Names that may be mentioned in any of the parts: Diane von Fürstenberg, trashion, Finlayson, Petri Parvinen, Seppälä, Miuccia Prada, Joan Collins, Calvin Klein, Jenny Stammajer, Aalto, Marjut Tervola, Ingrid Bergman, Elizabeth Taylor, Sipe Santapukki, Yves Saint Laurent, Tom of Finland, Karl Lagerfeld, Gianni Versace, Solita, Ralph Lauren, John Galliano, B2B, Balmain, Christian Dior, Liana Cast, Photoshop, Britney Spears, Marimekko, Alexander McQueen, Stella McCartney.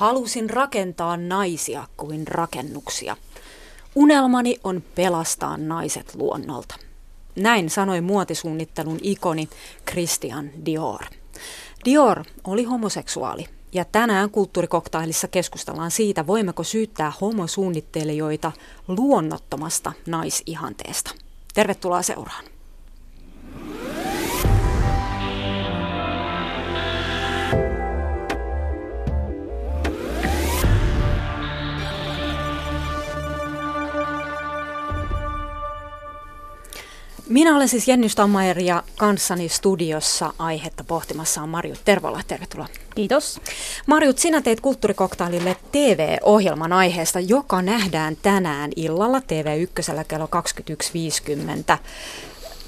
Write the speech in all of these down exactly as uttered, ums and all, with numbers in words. Halusin rakentaa naisia kuin rakennuksia. Unelmani on pelastaa naiset luonnolta. Näin sanoi muotisuunnittelun ikoni Christian Dior. Dior oli homoseksuaali ja tänään kulttuurikoktailissa keskustellaan siitä, voimmeko syyttää homosuunnittelijoita luonnottomasta naisihanteesta. Tervetuloa seuraan. Minä olen siis Jenny Stammajer ja kanssani studiossa aihetta pohtimassa on Marjut Tervola. Tervetuloa. Kiitos. Marjut, sinä teit kulttuurikoktailille T V-ohjelman aiheesta, joka nähdään tänään illalla T V yksi kello kaksikymmentäyksi viisikymmentä.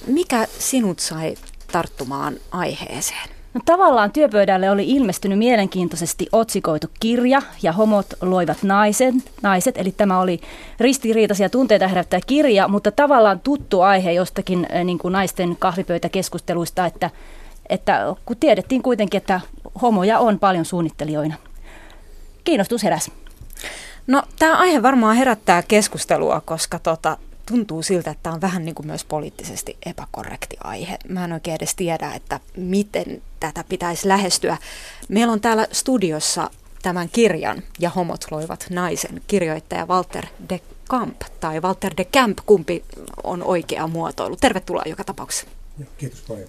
Mikä sinut sai tarttumaan aiheeseen? No, tavallaan työpöydälle oli ilmestynyt mielenkiintoisesti otsikoitu kirja Ja homot loivat naisen, naiset, eli tämä oli ristiriitaisia tunteita herättää kirja, mutta tavallaan tuttu aihe jostakin niin kuin naisten kahvipöytäkeskusteluista, että, että kun tiedettiin kuitenkin, että homoja on paljon suunnittelijoina. Kiinnostus heräsi. No, tämä aihe varmaan herättää keskustelua, koska tota, tuntuu siltä, että tämä on vähän niin kuin myös poliittisesti epäkorrekti aihe. Mä en oikein edes tiedä, että miten tätä pitäisi lähestyä. Meillä on täällä studiossa tämän kirjan Ja homot loivat naisen kirjoittaja Walter de Camp, tai Walter de Camp, kumpi on oikea muotoilu. Tervetuloa joka tapauksessa. Kiitos paljon.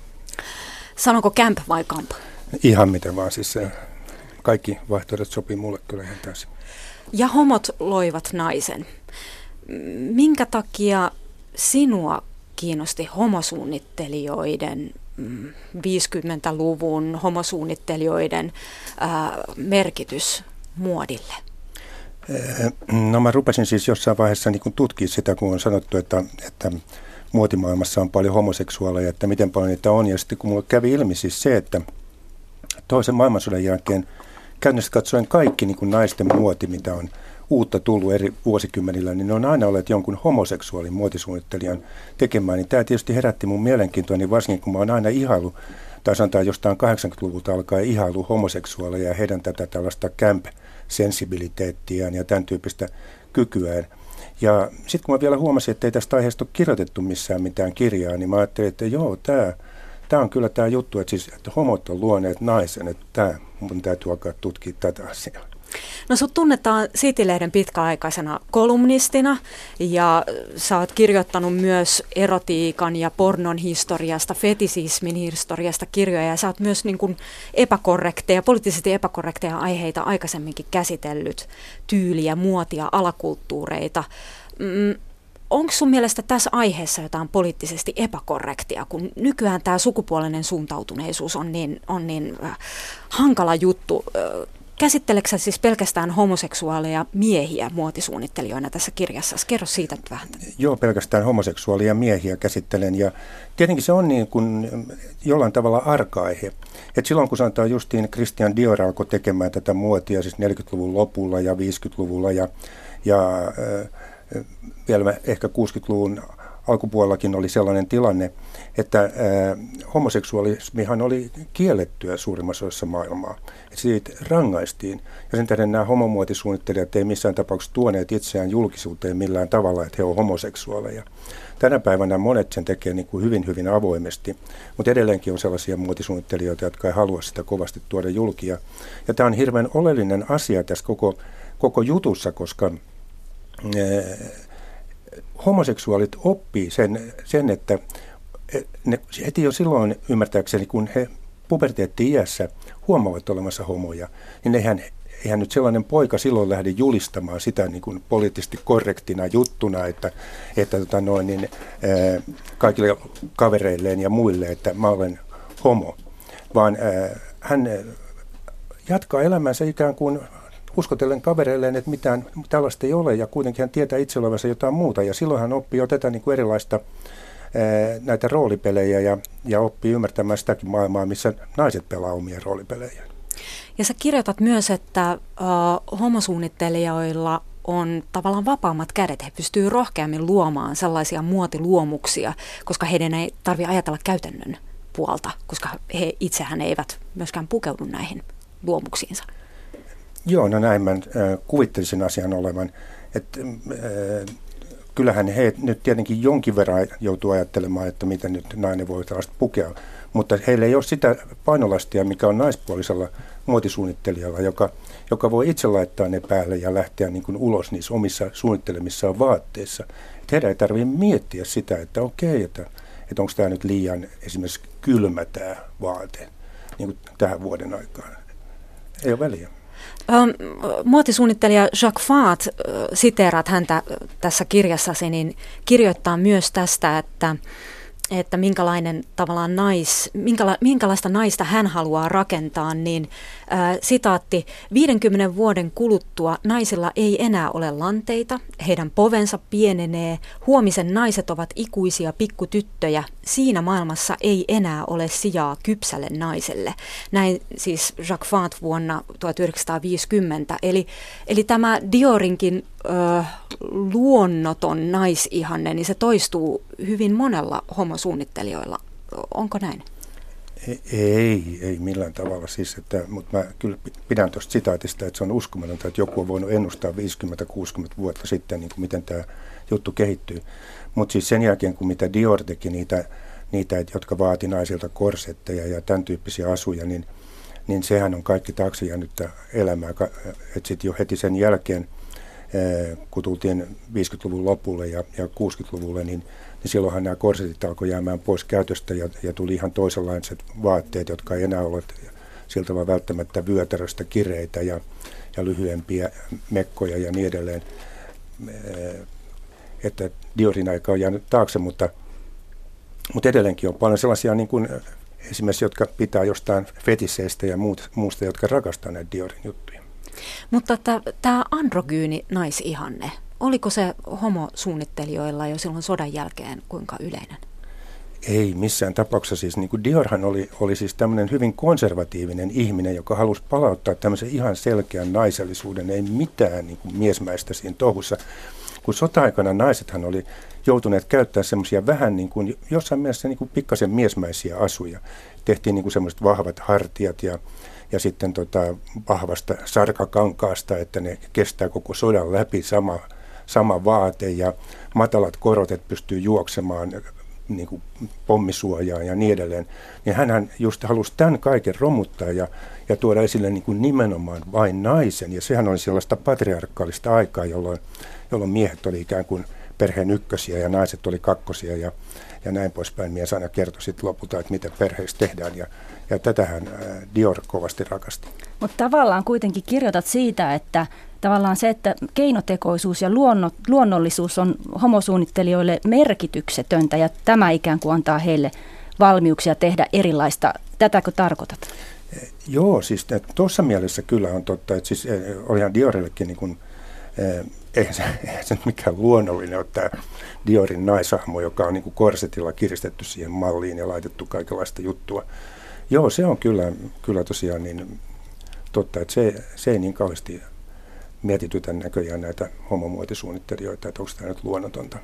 Sanonko Camp vai Camp? Ihan miten vaan, siis kaikki vaihtoehdot sopii mulle kyllä ihan täysin. Ja homot loivat naisen. Minkä takia sinua kiinnosti homosuunnittelijoiden, viidenkymmenenluvun homosuunnittelijoiden ää, merkitys muodille? No, mä rupesin siis jossain vaiheessa niin kun tutkia sitä, kun on sanottu, että, että muotimaailmassa on paljon homoseksuaaleja, että miten paljon niitä on. Ja sitten kun mulle kävi ilmi siis se, että toisen maailmansodan jälkeen käynnistä katsoen kaikki niin kun naisten muoti, mitä on uutta tullut eri vuosikymmenillä, niin ne on aina olleet jonkun homoseksuaalin muotisuunnittelijan tekemään, niin tämä tietysti herätti mun mielenkiintoa, niin varsinkin kun mä oon aina ihailu, tai sanotaan jostain kahdeksankymmentäluvulta alkaa ihailu homoseksuaaleja ja heidän tätä tällaista camp-sensibiliteettiään ja tämän tyyppistä kykyään. Ja sitten kun mä vielä huomasin, että ei tästä aiheesta ole kirjoitettu missään mitään kirjaa, niin mä ajattelin, että joo, tämä, tämä on kyllä tämä juttu, että, siis, että homot on luoneet naisen, että tämä, mun täytyy alkaa tutkia tätä asiaa. No, sut tunnetaan Siitilehden pitkäaikaisena kolumnistina ja sä oot kirjoittanut myös erotiikan ja pornon historiasta, fetisismin historiasta kirjoja ja sä oot myös niin kuin epäkorrekteja, poliittisesti epäkorrekteja aiheita aikaisemminkin käsitellyt, tyyliä, muotia, alakulttuureita. Mm, onko sun mielestä tässä aiheessa jotain poliittisesti epäkorrektia, kun nykyään tämä sukupuolinen suuntautuneisuus on niin, on niin äh, hankala juttu? Äh, Käsitteleksä siis pelkästään homoseksuaaleja miehiä muotisuunnittelijoina tässä kirjassa? Kerro siitä nyt vähän. Joo, pelkästään homoseksuaalia miehiä käsittelen. Ja tietenkin se on niin kuin jollain tavalla arka-aihe. Et silloin kun sanotaan justiin Christian Dior alkoi tekemään tätä muotia siis neljänkymmenenluvun lopulla ja viidenkymmenenluvulla ja, ja äh, vielä ehkä kuudenkymmenenluvun alkupuolellakin oli sellainen tilanne, että ää, homoseksuaalismihan oli kiellettyä suurimmassa osassa maailmaa. Et siitä rangaistiin. Ja sen tähden nämä homomuotisuunnittelijat ei missään tapauksessa tuoneet itseään julkisuuteen millään tavalla, että he ovat homoseksuaaleja. Tänä päivänä monet sen tekee niin kuin hyvin, hyvin avoimesti, mutta edelleenkin on sellaisia muotisuunnittelijoita, jotka ei halua sitä kovasti tuoda julki. Ja tämä on hirveän oleellinen asia tässä koko, koko jutussa, koska ää, homoseksuaalit oppii sen, sen että ne heti jo silloin ymmärtääkseni, kun he puberteetti-iässä huomaavat olevansa homoja, niin eihän, eihän nyt sellainen poika silloin lähde julistamaan sitä niin kuin poliittisesti korrektina juttuna, että, että tota noin, niin, ää, kaikille kavereilleen ja muille, että mä olen homo, vaan ää, hän jatkaa elämänsä ikään kuin uskotellen kavereilleen, että mitään tällaista ei ole ja kuitenkin hän tietää itse olevansa jotain muuta ja silloin hän oppii jo tätä niin kuin erilaista näitä roolipelejä ja, ja oppii ymmärtämään sitäkin maailmaa, missä naiset pelaa omia roolipelejä. Ja sä kirjoitat myös, että ö, homosuunnittelijoilla on tavallaan vapaammat kädet. He pystyvät rohkeammin luomaan sellaisia muotiluomuksia, koska heidän ei tarvitse ajatella käytännön puolta, koska he itsehän eivät myöskään pukeudu näihin luomuksiinsa. Joo, no näin mä äh, kuvittelisin asian olevan. Et, äh, kyllähän he nyt tietenkin jonkin verran joutuu ajattelemaan, että miten nyt nainen voi tällaista pukea, mutta heillä ei ole sitä painolastia, mikä on naispuolisella muotisuunnittelijalla, joka, joka voi itse laittaa ne päälle ja lähteä niin kuin ulos niissä omissa suunnittelemissaan vaatteissa. Et heidän ei tarvitse miettiä sitä, että okei, että, että onko tämä nyt liian esimerkiksi kylmä tämä vaate niin kuin tähän vuoden aikaan. Ei ole väliä. Muotisuunnittelija Jacques Fath, siteeraat häntä tässä kirjassasi, niin kirjoittaa myös tästä, että, että minkälainen, tavallaan nais, minkäla, minkälaista naista hän haluaa rakentaa, niin äh, sitaatti, viidenkymmenen vuoden kuluttua naisilla ei enää ole lanteita, heidän povensa pienenee, huomisen naiset ovat ikuisia pikkutyttöjä, siinä maailmassa ei enää ole sijaa kypsälle naiselle. Näin siis Jacques Fath vuonna tuhatyhdeksänsataaviisikymmentä, eli, eli tämä Diorinkin ö, luonnoton naisihanne, niin se toistuu hyvin monella homosuunnittelijoilla. Onko näin? Ei, ei millään tavalla siis, että, mutta mä kyllä pidän tuosta sitaatista, että se on uskomatonta, että joku on voinut ennustaa viisikymmentä kuusikymmentä vuotta sitten, niin kuin miten tämä juttu kehittyy. Mutta siis sen jälkeen, kun mitä Dior teki, niitä, niitä jotka vaati naisilta korsetteja ja tämän tyyppisiä asuja, niin, niin sehän on kaikki taakse jäänyttä elämää. Et sit jo heti sen jälkeen, kun tultiin viisikymmentäluvun lopulle ja, ja kuusikymmentäluvulle, niin, niin silloinhan nämä korsetit alkoi jäämään pois käytöstä ja, ja tuli ihan toisenlaiset vaatteet, jotka ei enää ole siltä tavalla välttämättä vyötäröstä kireitä ja, ja lyhyempiä mekkoja ja niin edelleen. Että Diorin aika on jäänyt taakse, mutta, mutta edelleenkin on paljon sellaisia niin kuin esimerkiksi, jotka pitää jostain fetisseistä ja muusta, jotka rakastaa näitä Diorin juttuja. Mutta tämä androgyyni naisihanne, oliko se homosuunnittelijoilla jo silloin sodan jälkeen kuinka yleinen? Ei missään tapauksessa. Siis, niin kuin Diorhan oli, oli siis tämmöinen hyvin konservatiivinen ihminen, joka halusi palauttaa tämmöisen ihan selkeän naisellisuuden, ei mitään niin kuin miesmäistä siinä touhussa. Kun sota-aikana naisethan oli joutuneet käyttämään semmoisia vähän niin kuin jossain mielessä niin kuin pikkasen miesmäisiä asuja. Tehtiin niin kuin semmoiset vahvat hartiat ja, ja sitten tota vahvasta sarkakankaasta, että ne kestää koko sodan läpi sama, sama vaate ja matalat korot, että pystyy juoksemaan niin kuin pommisuojaan ja niin edelleen. Niin hänhän just halusi tämän kaiken romuttaa ja, ja tuoda esille niin kuin nimenomaan vain naisen. Ja sehän oli sellaista patriarkaalista aikaa, jolloin, jolloin miehet oli ikään kuin perheen ykkösiä ja naiset oli kakkosia ja, ja näin poispäin. Mies aina kertoi sitten lopulta, että miten perheissä tehdään ja, ja tätähän Dior kovasti rakasti. Mutta tavallaan kuitenkin kirjoitat siitä, että tavallaan se, että keinotekoisuus ja luonno, luonnollisuus on homosuunnittelijoille merkityksetöntä ja tämä ikään kuin antaa heille valmiuksia tehdä erilaista. Tätäkö tarkoitat? Joo, siis tuossa mielessä kyllä on totta, että siis olihan Diorillekin niin kuin, eihän se, eihän se mikään luonnollinen ole tämä Diorin naisahmo, joka on niin kuin korsetilla kiristetty siihen malliin ja laitettu kaikenlaista juttua. Joo, se on kyllä, kyllä tosiaan niin totta, että se, se ei niin kauheasti mietitytän näköjään näitä homomuotisuunnittelijoita, että onko tämä nyt luonnotonta.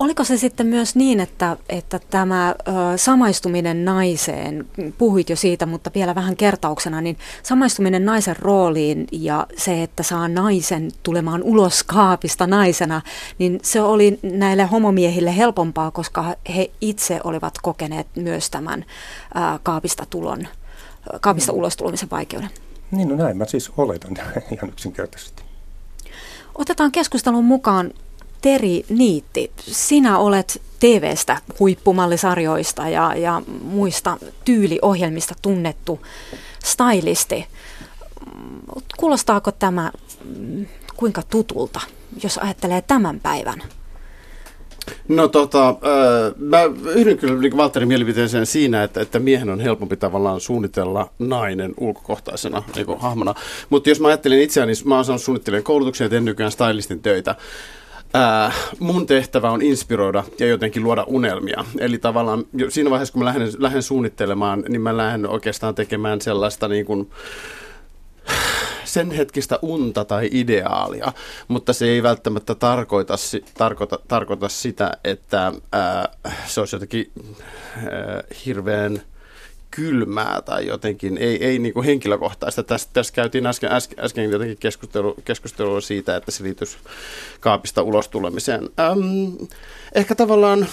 Oliko se sitten myös niin, että, että tämä ö, samaistuminen naiseen, puhuit jo siitä, mutta vielä vähän kertauksena, niin samaistuminen naisen rooliin ja se, että saa naisen tulemaan ulos kaapista naisena, niin se oli näille homomiehille helpompaa, koska he itse olivat kokeneet myös tämän ö, kaapista, tulon, kaapista ulos tulemisen vaikeuden. Niin, no näin mä siis oletan ihan yksinkertaisesti. Otetaan keskustelun mukaan Teri Niitti. Sinä olet T V:stä, huippumallisarjoista ja, ja muista tyyliohjelmista tunnettu stylisti. Kuulostaako tämä kuinka tutulta, jos ajattelee tämän päivän? No tota, mä yhdyn kyllä niin Valtterin mielipiteeseen siinä, että, että miehen on helpompi tavallaan suunnitella nainen ulkokohtaisena niin kuin hahmona. Mutta jos mä ajattelen itseäni, niin mä oon saanut suunnittelijan koulutuksia ja tehnyt nykyään stylistin töitä. Ää, mun tehtävä on inspiroida ja jotenkin luoda unelmia. Eli tavallaan siinä vaiheessa, kun mä lähden, lähden suunnittelemaan, niin mä lähden oikeastaan tekemään sellaista niin kuin sen hetkistä unta tai ideaalia, mutta se ei välttämättä tarkoita, tarkoita, tarkoita sitä, että ää, se olisi jotenkin ää, hirveän kylmää tai jotenkin, ei, ei niin kuin henkilökohtaista. Tässä, tässä käytiin äsken, äsken, äsken jotenkin keskustelu, keskustelua siitä, että se liittyisi kaapista ulos tulemiseen. Ähm, ehkä tavallaan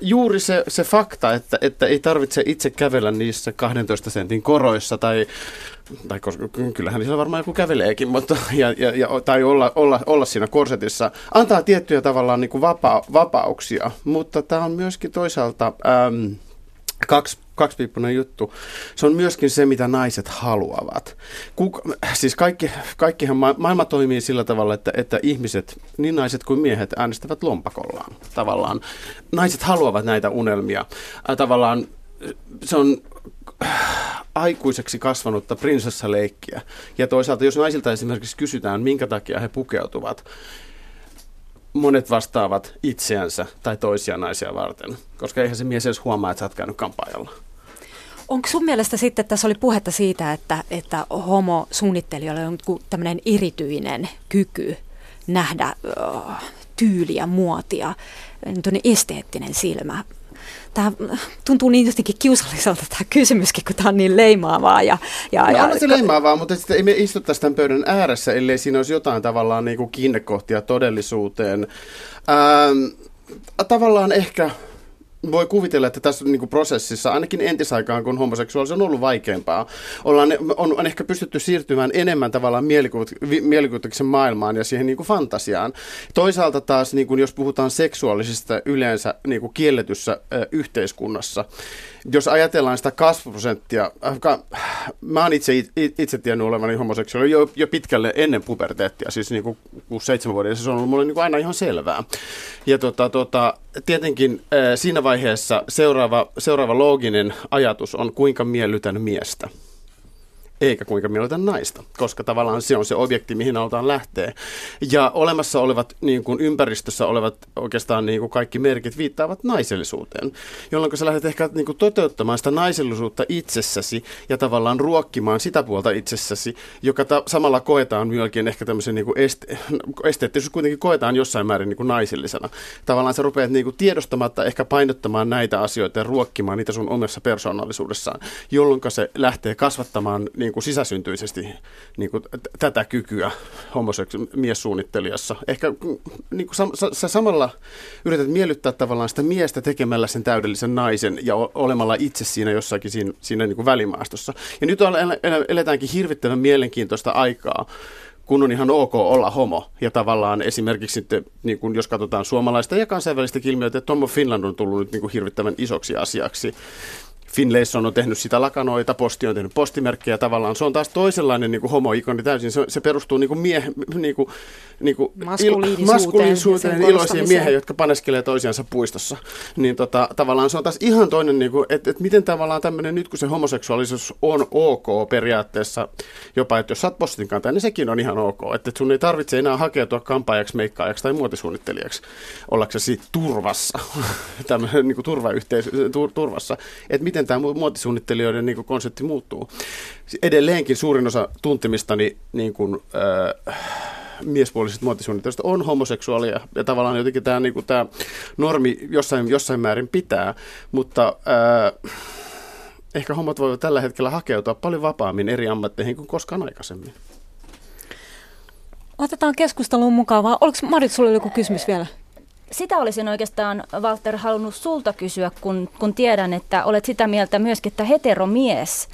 juuri se, se fakta, että, että ei tarvitse itse kävellä niissä kahdentoista sentin koroissa tai tai kyllähän niillä varmaan joku käveleekin, mutta, ja, ja, tai olla, olla, olla siinä korsetissa, antaa tiettyjä tavallaan niin kuin vapa, vapauksia, mutta tämä on myöskin toisaalta äm, kaksi, kaksipiippunen juttu. Se on myöskin se, mitä naiset haluavat. Kuka, siis kaikki, kaikkihan ma- maailma toimii sillä tavalla, että, että ihmiset, niin naiset kuin miehet, äänestävät lompakollaan tavallaan. Naiset haluavat näitä unelmia. Äh, tavallaan se on aikuiseksi kasvanutta prinsessaleikkiä. Ja toisaalta, jos naisilta esimerkiksi kysytään, minkä takia he pukeutuvat, monet vastaavat itseänsä tai toisia naisia varten, koska eihän se mies edes huomaa, että sä oot käynyt kampaajalla. Onko sun mielestä sitten, tässä oli puhetta siitä, että, että homosuunnittelijoilla on tämmöinen erityinen kyky nähdä oh, tyyliä, muotia, tuonne esteettinen silmä. Tämä tuntuu niin jotenkin kiusalliselta tämä kysymyskin, kun tämä on niin leimaavaa. Ja, ja, no on se leimaavaa, mutta sitten ei me istuttaisi tämän pöydän ääressä, ellei siinä olisi jotain tavallaan niin kuin kiinnekohtia todellisuuteen. Ää, tavallaan ehkä voi kuvitella, että tässä niin kuin prosessissa, ainakin entisaikaan, kun homoseksuaalisuus on ollut vaikeampaa, ollaan, on, on ehkä pystytty siirtymään enemmän tavallaan mielikuvit- mielikuvituksen maailmaan ja siihen niin kuin fantasiaan. Toisaalta taas, niin kuin jos puhutaan seksuaalisista yleensä niin kuin kielletyssä äh, yhteiskunnassa, jos ajatellaan sitä kasvuprosenttia, äh, mä oon itse, itse tiennyt olevani homoseksuaali jo, jo pitkälle ennen puberteettia, siis niin kuin kuusi seitsemän vuotias, se on ollut mulle niin kuin aina ihan selvää. Ja tota, tota, tietenkin äh, siinä vaiheessa seuraava, seuraava looginen ajatus on, kuinka miellytän miestä, eikä kuinka miellytän naista, koska tavallaan se on se objekti, mihin halutaan lähteä. Ja olemassa olevat, niin kuin ympäristössä olevat oikeastaan niin kuin kaikki merkit viittaavat naisellisuuteen, jolloin sä lähdet ehkä niin kuin toteuttamaan sitä naisellisuutta itsessäsi ja tavallaan ruokkimaan sitä puolta itsessäsi, joka ta- samalla koetaan myöskin ehkä tämmöisen niin kuin este- esteettisyys kuitenkin koetaan jossain määrin niin kuin naisellisena. Tavallaan sä rupeat niin kuin tiedostamatta ehkä painottamaan näitä asioita ja ruokkimaan niitä sun omassa persoonallisuudessaan, jolloin se lähtee kasvattamaan niin kuin sisäsyntyisesti niin kuin t- tätä kykyä homoseksuaalisessa miessuunnittelijassa. Ehkä niin kuin sam- sa- samalla yrität miellyttää tavallaan sitä miestä tekemällä sen täydellisen naisen ja o- olemalla itse siinä jossakin siinä, siinä niin kuin välimaastossa. Ja nyt el- eletäänkin hirvittävän mielenkiintoista aikaa, kun on ihan ok olla homo. Ja tavallaan esimerkiksi, nyt, niin kuin jos katsotaan suomalaista ja kansainvälistä ilmiötä, Tom of Finland on tullut nyt niin kuin hirvittävän isoksi asiaksi. Finlayson on tehnyt sitä lakanoita, Posti on tehnyt postimerkkejä, tavallaan se on taas toisenlainen niin kuin homoikoni täysin, se, se perustuu niin kuin miehen, niin kuin, niin kuin maskuliinisuuteen, il, maskuliinisuuteen iloisiin miehen, jotka paneskelee toisiansa puistossa. Niin tota, tavallaan se on taas ihan toinen, niin kuin, että, että miten tavallaan tämmöinen nyt kun se homoseksuaalisuus on ok periaatteessa, jopa että jos sä oot postin kantaja, niin sekin on ihan ok, että sun ei tarvitse enää hakeutua kampaajaksi, meikkaajaksi tai muotisuunnittelijaksi, ollaksesi turvassa, tämmöinen niin kuin turvayhteisö, tur, turvassa, että miten tämä muotisuunnittelijoiden niin kuin konsepti muuttuu. Edelleenkin suurin osa tuntemistani niin kuin, äh, miespuolisista muotisuunnittelijoista on homoseksuaalia ja tavallaan jotenkin tämä, niin kuin, tämä normi jossain, jossain määrin pitää, mutta äh, ehkä homot voivat tällä hetkellä hakeutua paljon vapaammin eri ammatteihin kuin koskaan aikaisemmin. Otetaan keskusteluun mukaan, vaan oliko Marit, sulla joku kysymys vielä? Sitä olisin oikeastaan, Walter, halunnut sulta kysyä, kun, kun tiedän, että olet sitä mieltä myöskin, että heteromies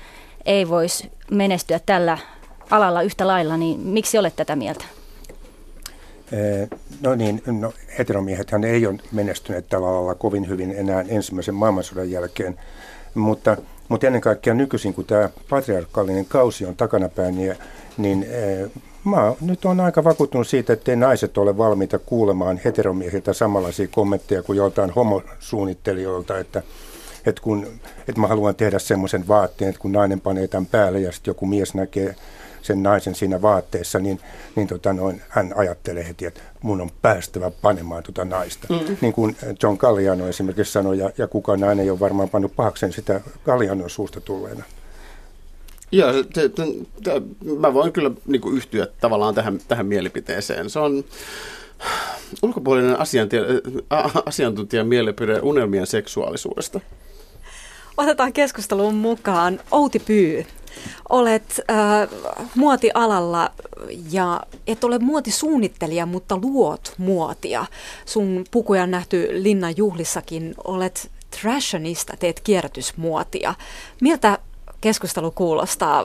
ei voisi menestyä tällä alalla yhtä lailla, niin miksi olet tätä mieltä? No niin, no, heteromiehethän ei ole menestyneet tällä alalla kovin hyvin enää ensimmäisen maailmansodan jälkeen, mutta, mutta ennen kaikkea nykyisin, kun tämä patriarkaalinen kausi on takanapäin, niin, niin mä nyt on aika vakuuttunut siitä, ettei naiset ole valmiita kuulemaan heteromiehiltä samanlaisia kommentteja kuin joltain homosuunnittelijoilta, että, että, kun, että mä haluan tehdä semmoisen vaatteen, että kun nainen panee tämän päälle ja sitten joku mies näkee sen naisen siinä vaatteessa, niin, niin tota noin, hän ajattelee heti, että mun on päästävä panemaan tuota naista. Mm. Niin kuin John Galliano esimerkiksi sanoi, ja, ja kukaan nainen ei ole varmaan pannut pahakseen sitä Gallianon suusta tulleena. Joo, te, te, te, mä voin kyllä niin kuin yhtyä tavallaan tähän, tähän mielipiteeseen. Se on ulkopuolinen asiantuntija, asiantuntija mielipide unelmien seksuaalisuudesta. Otetaan keskusteluun mukaan. Outi Pyy, olet äh, muotialalla ja et ole muotisuunnittelija, mutta luot muotia. Sun pukuja on nähty Linnan juhlissakin. Olet trashionista, teet kierrätysmuotia. Miltä keskustelu kuulostaa?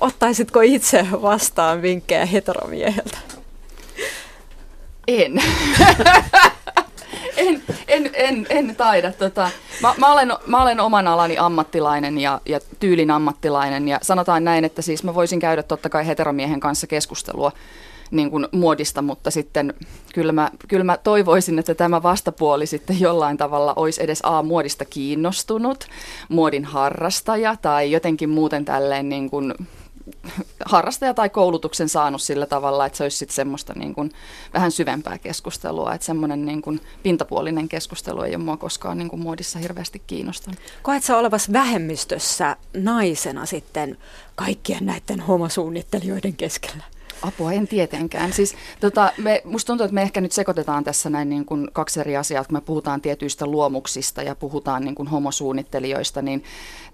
Ottaisitko itse vastaan vinkkejä heteromieheltä? En. En, en, en, en taida. Tota, mä, mä, olen, mä olen oman alani ammattilainen ja, ja tyylin ammattilainen ja sanotaan näin, että siis mä voisin käydä totta kai heteromiehen kanssa keskustelua niin kuin muodista, mutta sitten kyllä mä, kyllä mä toivoisin, että tämä vastapuoli sitten jollain tavalla olisi edes A, muodista kiinnostunut, muodin harrastaja tai jotenkin muuten tälleen niin kuin harrastaja tai koulutuksen saanut sillä tavalla, että se olisi sitten semmoista niin kuin vähän syvempää keskustelua, että semmoinen niin kuin pintapuolinen keskustelu ei ole mua koskaan niin kuin muodissa hirveästi kiinnostanut. Koet sä olevas vähemmistössä naisena sitten kaikkien näiden homosuunnittelijoiden keskellä? Apua, en tietenkään. Siis, tota, me, musta tuntuu, että me ehkä nyt sekoitetaan tässä näin niin kuin kaksi eri asiaa, kun me puhutaan tietyistä luomuksista ja puhutaan niin kuin homosuunnittelijoista, niin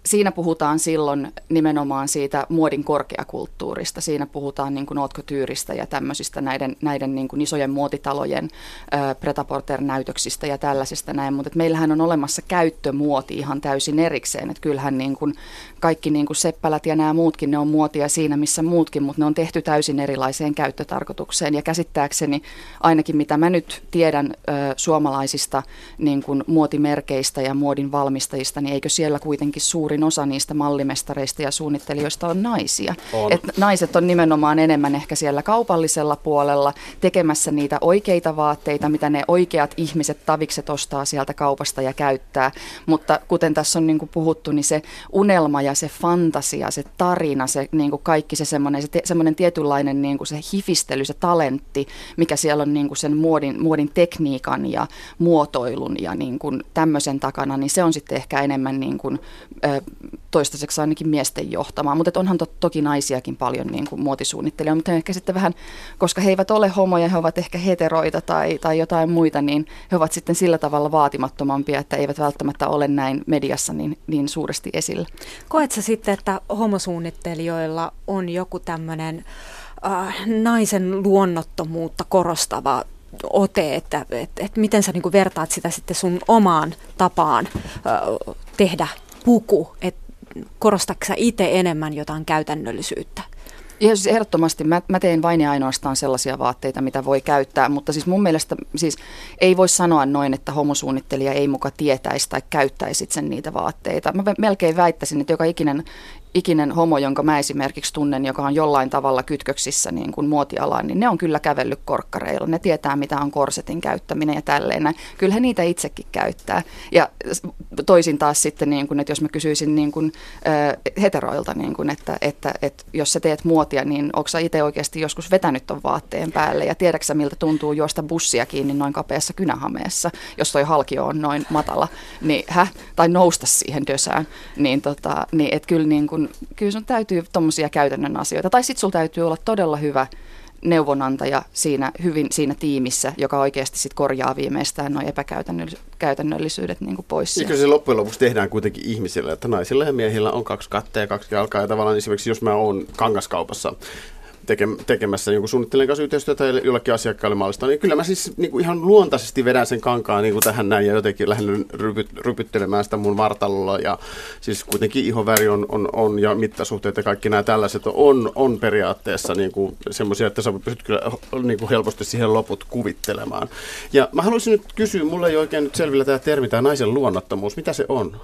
siinä puhutaan silloin nimenomaan siitä muodin korkeakulttuurista. Siinä puhutaan niin kuin haute coutureista ja tämmöisistä näiden, näiden niin kuin isojen muotitalojen äh, pret-à-porter-näytöksistä ja tällaisista näin, mutta meillähän on olemassa käyttömuoti ihan täysin erikseen, että kyllähän niin kuin kaikki niin kuin seppälät ja nämä muutkin, ne on muotia siinä missä muutkin, mutta ne on tehty täysin eri erilaiseen käyttötarkoitukseen ja käsittääkseni ainakin mitä mä nyt tiedän ö, suomalaisista niin kuin muotimerkeistä ja muodin valmistajista, niin eikö siellä kuitenkin suurin osa niistä mallimestareista ja suunnittelijoista on naisia. On. Et naiset on nimenomaan enemmän ehkä siellä kaupallisella puolella tekemässä niitä oikeita vaatteita, mitä ne oikeat ihmiset tavikset ostaa sieltä kaupasta ja käyttää, mutta kuten tässä on niin kuin puhuttu, niin se unelma ja se fantasia, se tarina, se niin kuin kaikki se semmoinen, se te, semmoinen tietynlainen niin kuin se hifistely, se talentti, mikä siellä on niin kuin sen muodin, muodin tekniikan ja muotoilun ja niin kuin tämmöisen takana, niin se on sitten ehkä enemmän niin kuin, toistaiseksi ainakin miesten johtamaa. Mutta onhan to, toki naisiakin paljon niin kuin muotisuunnittelijoita, mutta ehkä sitten vähän, koska he eivät ole homoja, he ovat ehkä heteroita tai, tai jotain muita, niin he ovat sitten sillä tavalla vaatimattomampia, että eivät välttämättä ole näin mediassa niin, niin suuresti esillä. Koetko sitten, että homosuunnittelijoilla on joku tämmöinen naisen luonnottomuutta korostava ote, että, että, että miten sä niin kuin vertaat sitä sitten sun omaan tapaan äh, tehdä puku, että korostatko sä itse enemmän jotain käytännöllisyyttä? Ja siis ehdottomasti mä, mä teen vain ja ainoastaan sellaisia vaatteita, mitä voi käyttää, mutta siis mun mielestä siis ei voi sanoa noin, että homosuunnittelija ei muka tietäisi tai käyttäisi sen niitä vaatteita. Mä melkein väittäisin, että joka ikinen Ikinen homo, jonka mä esimerkiksi tunnen, joka on jollain tavalla kytköksissä niin kuin muotialaan, niin ne on kyllä kävellyt korkkareilla. Ne tietää, mitä on korsetin käyttäminen ja tälleen. Kyllähän niitä itsekin käyttää. Ja toisin taas sitten, niin kuin, että jos mä kysyisin niin kuin, äh, heteroilta, niin kuin, että, että, että jos sä teet muotia, niin onko sä itse oikeasti joskus vetänyt ton vaatteen päälle? Ja tiedätkö sä, miltä tuntuu juosta bussia kiinni noin kapeassa kynähameessa, jos toi halkio on noin matala? Niin, hä? Tai nousta siihen dösään. Niin, tota, niin, että kyllä niin kuin kyllä sun täytyy tommosia käytännön asioita, tai sitten sulla täytyy olla todella hyvä neuvonantaja siinä, hyvin, siinä tiimissä, joka oikeasti sit korjaa viimeistään nuo epäkäytännöllisyydet niin kuin pois. Ja kyllä se loppujen lopuksi tehdään kuitenkin ihmisillä, että naisilla ja miehillä on kaksi kattea ja kaksi jalkaa, ja tavallaan esimerkiksi jos mä oon kangaskaupassa tekemässä jonkun suunnittelijan kanssa yhteistyötä tai jollakin asiakkaalle mallista, niin kyllä mä siis niin kuin ihan luontaisesti vedän sen kankaan niin kuin tähän näin ja jotenkin lähden rypyt, rypyttelemään sitä mun vartalolla ja siis kuitenkin ihoväri on, on, on ja mittasuhteet ja kaikki nämä tällaiset on, on periaatteessa niin kuin semmoisia, että sä pystyt kyllä niin kuin helposti siihen loput kuvittelemaan. Ja mä haluaisin nyt kysyä, mulla ei oikein nyt selvillä tämä termi, tämä naisen luonnottomuus, mitä se on?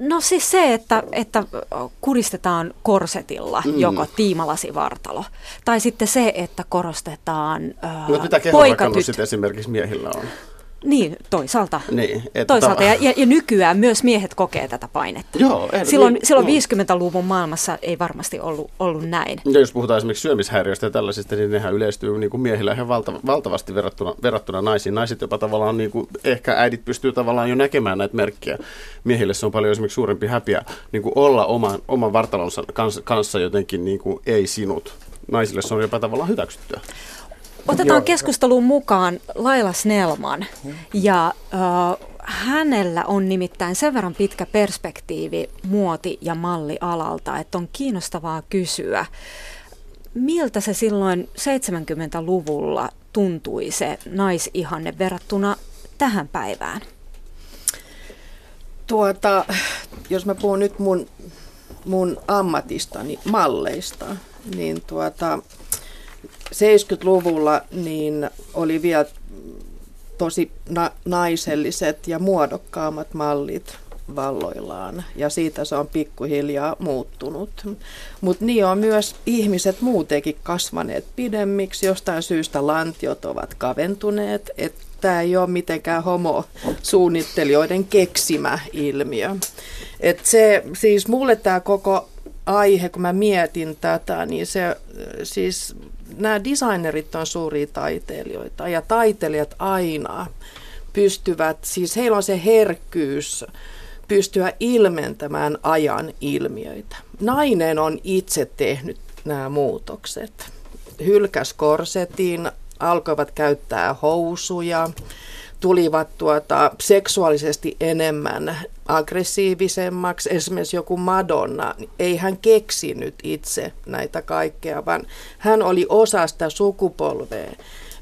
No siis se, että, että kuristetaan korsetilla mm. joko tiimalasivartalo, tai sitten se, että korostetaan no, poikatyt. Poikarakannus esimerkiksi miehillä on? Niin, toisaalta. Niin, toisaalta. Ja, ja, ja nykyään myös miehet kokee tätä painetta. Joo, en, silloin niin, silloin no. viisikymmentäluvun maailmassa ei varmasti ollut, ollut näin. Ja jos puhutaan esimerkiksi syömishäiriöistä ja tällaisista, niin nehän yleistyy niin kuin miehillä ihan valta, valtavasti verrattuna, verrattuna naisiin. Naiset jopa tavallaan, niin kuin, ehkä äidit pystyy tavallaan jo näkemään näitä merkkejä. Miehille se on paljon esimerkiksi suurempi häpeä niin kuin olla oman, oman vartalonsa kanssa, kanssa jotenkin niin kuin ei sinut. Naisille se on jopa tavallaan hyväksyttyä. Otetaan keskusteluun mukaan Laila Snellman ja äh, Hänellä on nimittäin sen verran pitkä perspektiivi muoti- ja mallialalta, että on kiinnostavaa kysyä, miltä se silloin seitsemänkymmentäluvulla tuntui se naisihanne verrattuna tähän päivään? Tuota, jos mä puhun nyt mun, mun ammatistani, malleista, niin tuota, seitsemänkymmentäluvulla niin oli vielä tosi na- naiselliset ja muodokkaammat mallit valloillaan, ja siitä se on pikkuhiljaa muuttunut. Mutta niin on myös ihmiset muutenkin kasvaneet pidemmiksi, jostain syystä lantiot ovat kaventuneet, että tämä ei ole mitenkään homosuunnittelijoiden keksimä ilmiö. Et se, siis mulle tämä koko aihe, kun mä mietin tätä, niin se, siis nämä designerit on suuria taiteilijoita, ja taiteilijat aina pystyvät, siis heillä on se herkkyys pystyä ilmentämään ajan ilmiöitä. Nainen on itse tehnyt nämä muutokset. Hylkäs korsetin, alkoivat käyttää housuja, tulivat tuota, seksuaalisesti enemmän aggressiivisemmaksi. Esimerkiksi joku Madonna, ei hän keksinyt itse näitä kaikkea, vaan hän oli osa sitä sukupolvea,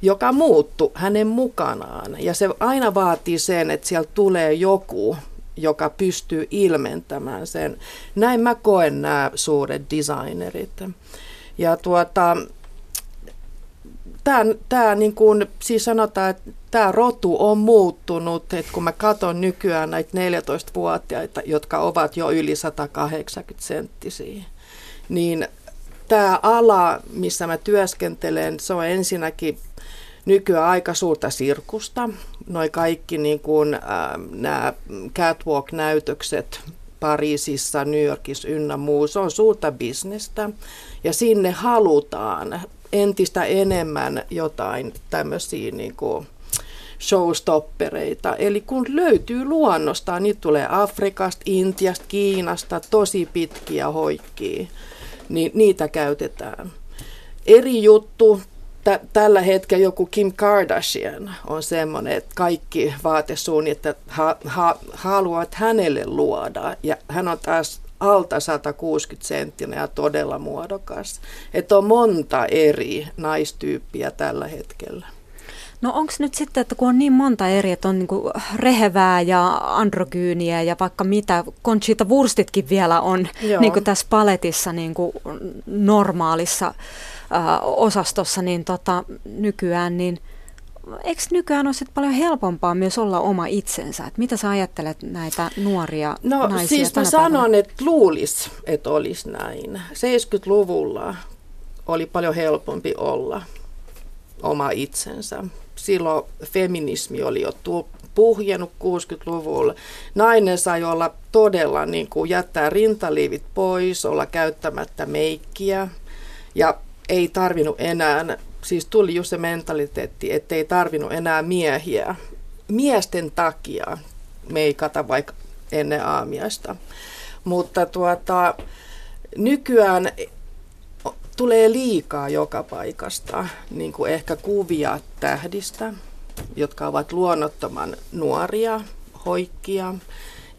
joka muuttui hänen mukanaan. Ja se aina vaatii sen, että sieltä tulee joku, joka pystyy ilmentämään sen. Näin mä koen nämä suuret designerit. Ja tuota... Tämä, tämä niin kuin, siis sanotaan, että tämä rotu on muuttunut, että kun mä katson nykyään näitä neljätoistavuotiaita, jotka ovat jo yli sata kahdeksankymmentä senttisiä, niin tämä ala, missä mä työskentelen, se on ensinnäkin nykyään aika suurta sirkusta. Noi kaikki niin kuin, äh, nämä catwalk-näytökset Pariisissa, New Yorkissa ynnä muu, se on suurta bisnestä ja sinne halutaan entistä enemmän jotain tämmöisiä niin kuin showstoppereita. Eli kun löytyy luonnostaan, niitä tulee Afrikasta, Intiasta, Kiinasta, tosi pitkiä hoikkia, niin niitä käytetään. Eri juttu, t- tällä hetkellä joku Kim Kardashian on semmoinen, että kaikki vaatesuunnittajat ha- ha- haluavat hänelle luoda, ja hän on taas alta sata kuusikymmentä senttiä ja todella muodokas. Että on monta eri naistyyppiä tällä hetkellä. No onko nyt sitten, että kun on niin monta eri, että on niinku rehevää ja androgyyniä ja vaikka mitä, Conchita Wurstitkin vielä on niinku tässä paletissa niinku normaalissa ää, osastossa, niin tota, nykyään, niin eikö nykyään ole sit paljon helpompaa myös olla oma itsensä? Et mitä sä ajattelet näitä nuoria no, naisia? No siis mä sanon, että luulisi, että olisi näin. seitsemänkymmentäluvulla oli paljon helpompi olla oma itsensä. Silloin feminismi oli jo puhjennut kuusikymmentäluvulla. Nainen sai olla todella, niin kuin jättää rintaliivit pois, olla käyttämättä meikkiä ja ei tarvinnut enää. Siis tuli just se mentaliteetti, ettei tarvinnut enää miehiä miesten takia meikata vaikka ennen aamiaista. Mutta tuota, nykyään tulee liikaa joka paikasta, niin kuin ehkä kuvia tähdistä, jotka ovat luonnottoman nuoria, hoikkia.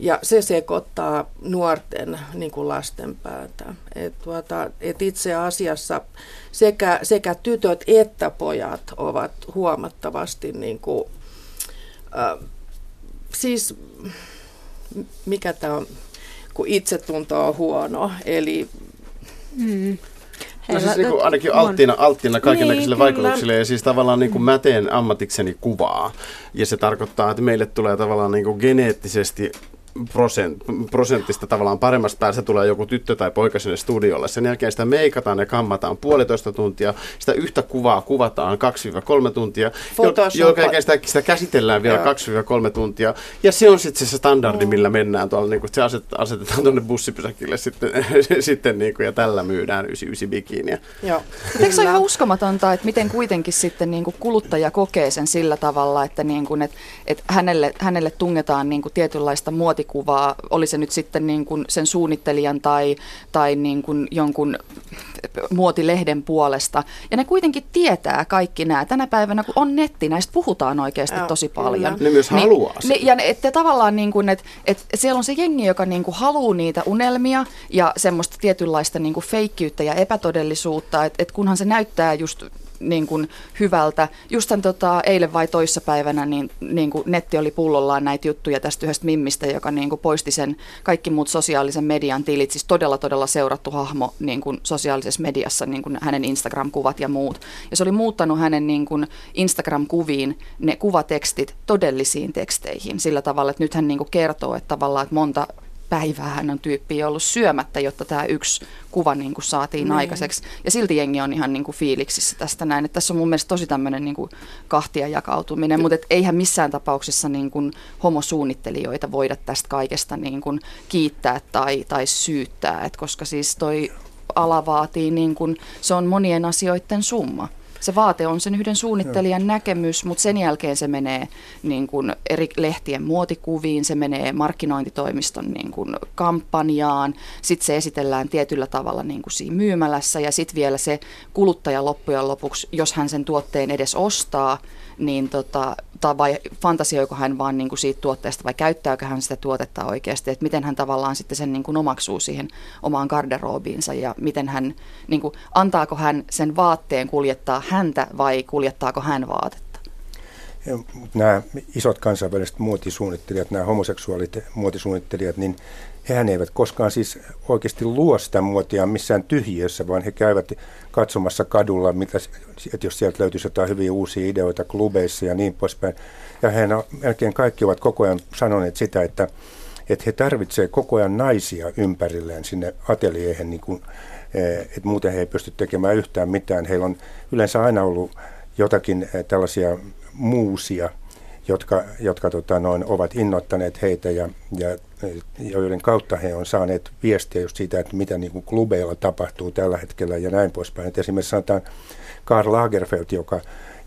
Ja se sekoittaa nuorten niin kuin lasten päätä. Et tuota, et itse asiassa sekä, sekä tytöt että pojat ovat huomattavasti, niin kuin, äh, siis mikä tämä on, kun itsetunto on huono. Eli, mm. No siis niin kuin ainakin alttiina, alttiina kaikenlaisille niin, vaikutuksille ja siis tavallaan niin kuin mä teen ammatikseni kuvaa ja se tarkoittaa, että meille tulee tavallaan niin kuin geneettisesti prosent, prosenttista tavallaan paremmasta päästä tulee joku tyttö tai poika sinne studiolle. Sen jälkeen sitä meikataan ja kammataan puolitoista tuntia, sitä yhtä kuvaa kuvataan kaksi-kolme tuntia, jonka jälkeen sitä, sitä käsitellään vielä kaksi-kolme tuntia ja se on sitten se standardi, millä mennään tuolla, niin kun se aset, asetetaan tuonne bussipysäkille sitten, sitten niin kun, ja tällä myydään yhdeksänkymmentäyhdeksän bikiniä. Joo. Eikö se ole ihan uskomatonta, että miten kuitenkin sitten niin kun kuluttaja kokee sen sillä tavalla, että, niin kun, että, että hänelle, hänelle tungetaan niin kun tietynlaista muotia muotikuvaa, oli se nyt sitten niin kuin sen suunnittelijan tai, tai niin kuin jonkun muotilehden puolesta. Ja ne kuitenkin tietää kaikki nämä. Tänä päivänä, kun on netti, näistä puhutaan oikeasti tosi paljon. Ne myös niin, haluaa ne, ja ne, että tavallaan niin kuin, että, että siellä on se jengi, joka niin kuin haluaa niitä unelmia ja semmoista tietynlaista niin kuin feikkiyttä ja epätodellisuutta, että, että kunhan se näyttää just niin kuin hyvältä. Just tämän tota, eilen vai toissapäivänä niin, niin kuin netti oli pullollaan näitä juttuja tästä yhdestä mimmistä, joka niin kuin poisti sen kaikki muut sosiaalisen median tilit. Siis todella, todella seurattu hahmo niin kuin sosiaalisessa mediassa, niin kuin hänen Instagram-kuvat ja muut. Ja se oli muuttanut hänen niin kuin Instagram-kuviin ne kuvatekstit todellisiin teksteihin sillä tavalla, että nyt hän niin kuin kertoo, että tavallaan että monta päivää hän on tyyppiä ollut syömättä, jotta tämä yksi kuva niin kuin saatiin mm. aikaiseksi. Ja silti jengi on ihan niin kuin fiiliksissä tästä näin. Että tässä on mun mielestä tosi tämmöinen niin kuin kahtia jakautuminen, mutta et eihän missään tapauksessa niin kuin homosuunnittelijoita voida tästä kaikesta niin kuin kiittää tai, tai syyttää, et koska siis toi ala vaatii, niin kuin, se on monien asioiden summa. Se vaate on sen yhden suunnittelijan näkemys, mutta sen jälkeen se menee niin kuin eri lehtien muotikuviin, se menee markkinointitoimiston niin kuin kampanjaan, sitten se esitellään tietyllä tavalla niin kuin siinä myymälässä ja sitten vielä se kuluttaja loppujen lopuksi, jos hän sen tuotteen edes ostaa, niin tota, tai vai fantasioiko hän vaan niin kuin siitä tuotteesta vai käyttääkö hän sitä tuotetta oikeasti, että miten hän tavallaan sitten sen niin kuin omaksuu siihen omaan garderoobiinsa ja miten hän, niin kuin, antaako hän sen vaatteen kuljettaa häntä vai kuljettaako hän vaatetta? Nämä isot kansainväliset muotisuunnittelijat, nämä homoseksuaalit muotisuunnittelijat, niin hehän eivät koskaan siis oikeasti luo sitä muotia missään tyhjiössä, vaan he käyvät katsomassa kadulla, mitä, että jos sieltä löytyisi jotain hyviä uusia ideoita klubeissa ja niin poispäin. Ja he melkein kaikki ovat koko ajan sanoneet sitä, että, että he tarvitsevat koko ajan naisia ympärilleen sinne atelieihin, niin kuin, että muuten he ei pysty tekemään yhtään mitään. Heillä on yleensä aina ollut jotakin tällaisia muusia, jotka, jotka tota, noin, ovat innoittaneet heitä ja, ja joiden kautta he on saaneet viestiä just siitä, että mitä niin kuin klubeilla tapahtuu tällä hetkellä ja näin poispäin. Et esimerkiksi sanotaan Karl Lagerfeld, joka,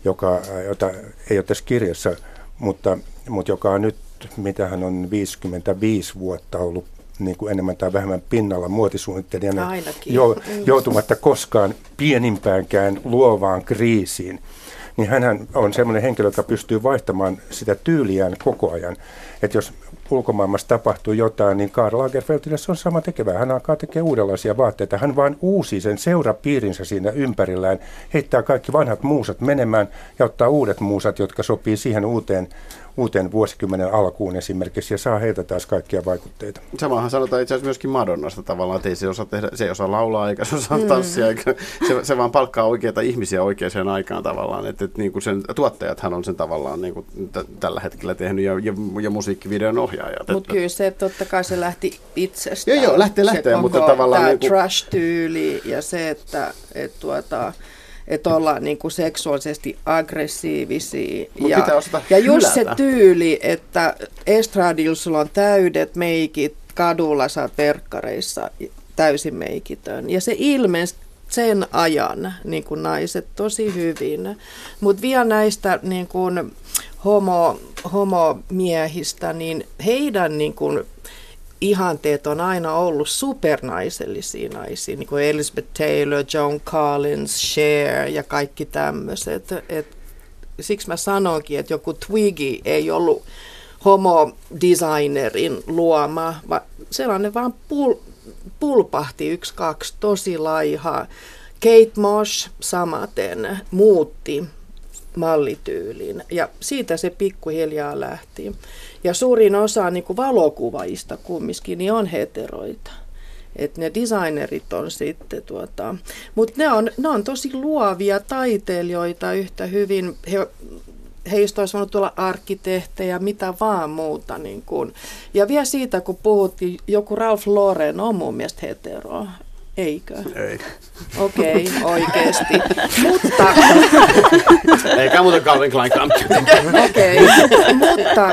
joka, jota ei ole tässä kirjassa, mutta, mutta joka on nyt, mitä hän on viisikymmentäviisi vuotta ollut niin kuin enemmän tai vähemmän pinnalla muotisuunnittelijana, joutumatta koskaan pienimpäänkään luovaan kriisiin. Niin hänhän on semmoinen henkilö, joka pystyy vaihtamaan sitä tyyliään koko ajan. Että jos ulkomaailmassa tapahtuu jotain, niin Karl Lagerfeldillä se on sama tekevää. Hän alkaa tekemään uudenlaisia vaatteita. Hän vaan uusii sen seurapiirinsä siinä ympärillään, heittää kaikki vanhat muusat menemään ja ottaa uudet muusat, jotka sopii siihen uuteen, uuteen vuosikymmenen alkuun esimerkiksi, ja saa heiltä taas kaikkia vaikutteita. Samahan sanotaan itse asiassa myöskin Madonnasta tavallaan, että ei se osaa tehdä, se ei osaa laulaa eikä se osaa tanssia, eikä, se, se vaan palkkaa oikeita ihmisiä oikeaan aikaan tavallaan. Että et, niin sen tuottajathan on sen tavallaan niin kuin t- tällä hetkellä tehnyt ja, ja, ja musiikkivideon ohjaajat. Mutta kyllä se totta kai se lähti itsestään. Joo, joo, lähtee, lähtee. Mutta tavallaan niin kuin trash-tyyli ja se, että et tuota, että ollaan niin kuin seksuaalisesti aggressiivisia. Ja, ja just se tyyli, että estradilla sulla on täydet meikit, kadulla sä oot verkkareissa täysin meikitön. Ja se ilmeisesti sen ajan niin kuin naiset tosi hyvin. Mutta vielä näistä niin kuin homo, homomiehistä, niin heidän niin kuin ihanteet on aina ollut supernaisellisia naisia, niin kuin Elizabeth Taylor, Joan Collins, Cher ja kaikki tämmöiset. Et siksi mä sanonkin, että joku Twiggy ei ollut homodesignerin luoma, vaan sellainen vaan pul- pulpahti yksi, kaksi, tosi laiha. Kate Moss samaten muutti mallityylin ja siitä se pikkuhiljaa lähti. Ja suurin osa niin kuin valokuvaista kumminkin niin on heteroita. Et ne designerit on sitten, tuota, mutta ne on, ne on tosi luovia taiteilijoita yhtä hyvin. He, heistä olisi voinut tulla arkkitehtejä, mitä vaan muuta. Niin kuin. Ja vielä siitä, kun puhuttiin, joku Ralph Lauren on mun mielestä hetero. Eikö? Ei. Okei, okay, oikeesti. Mutta eikä muuten Calvin Klein kamppi. Okei, mutta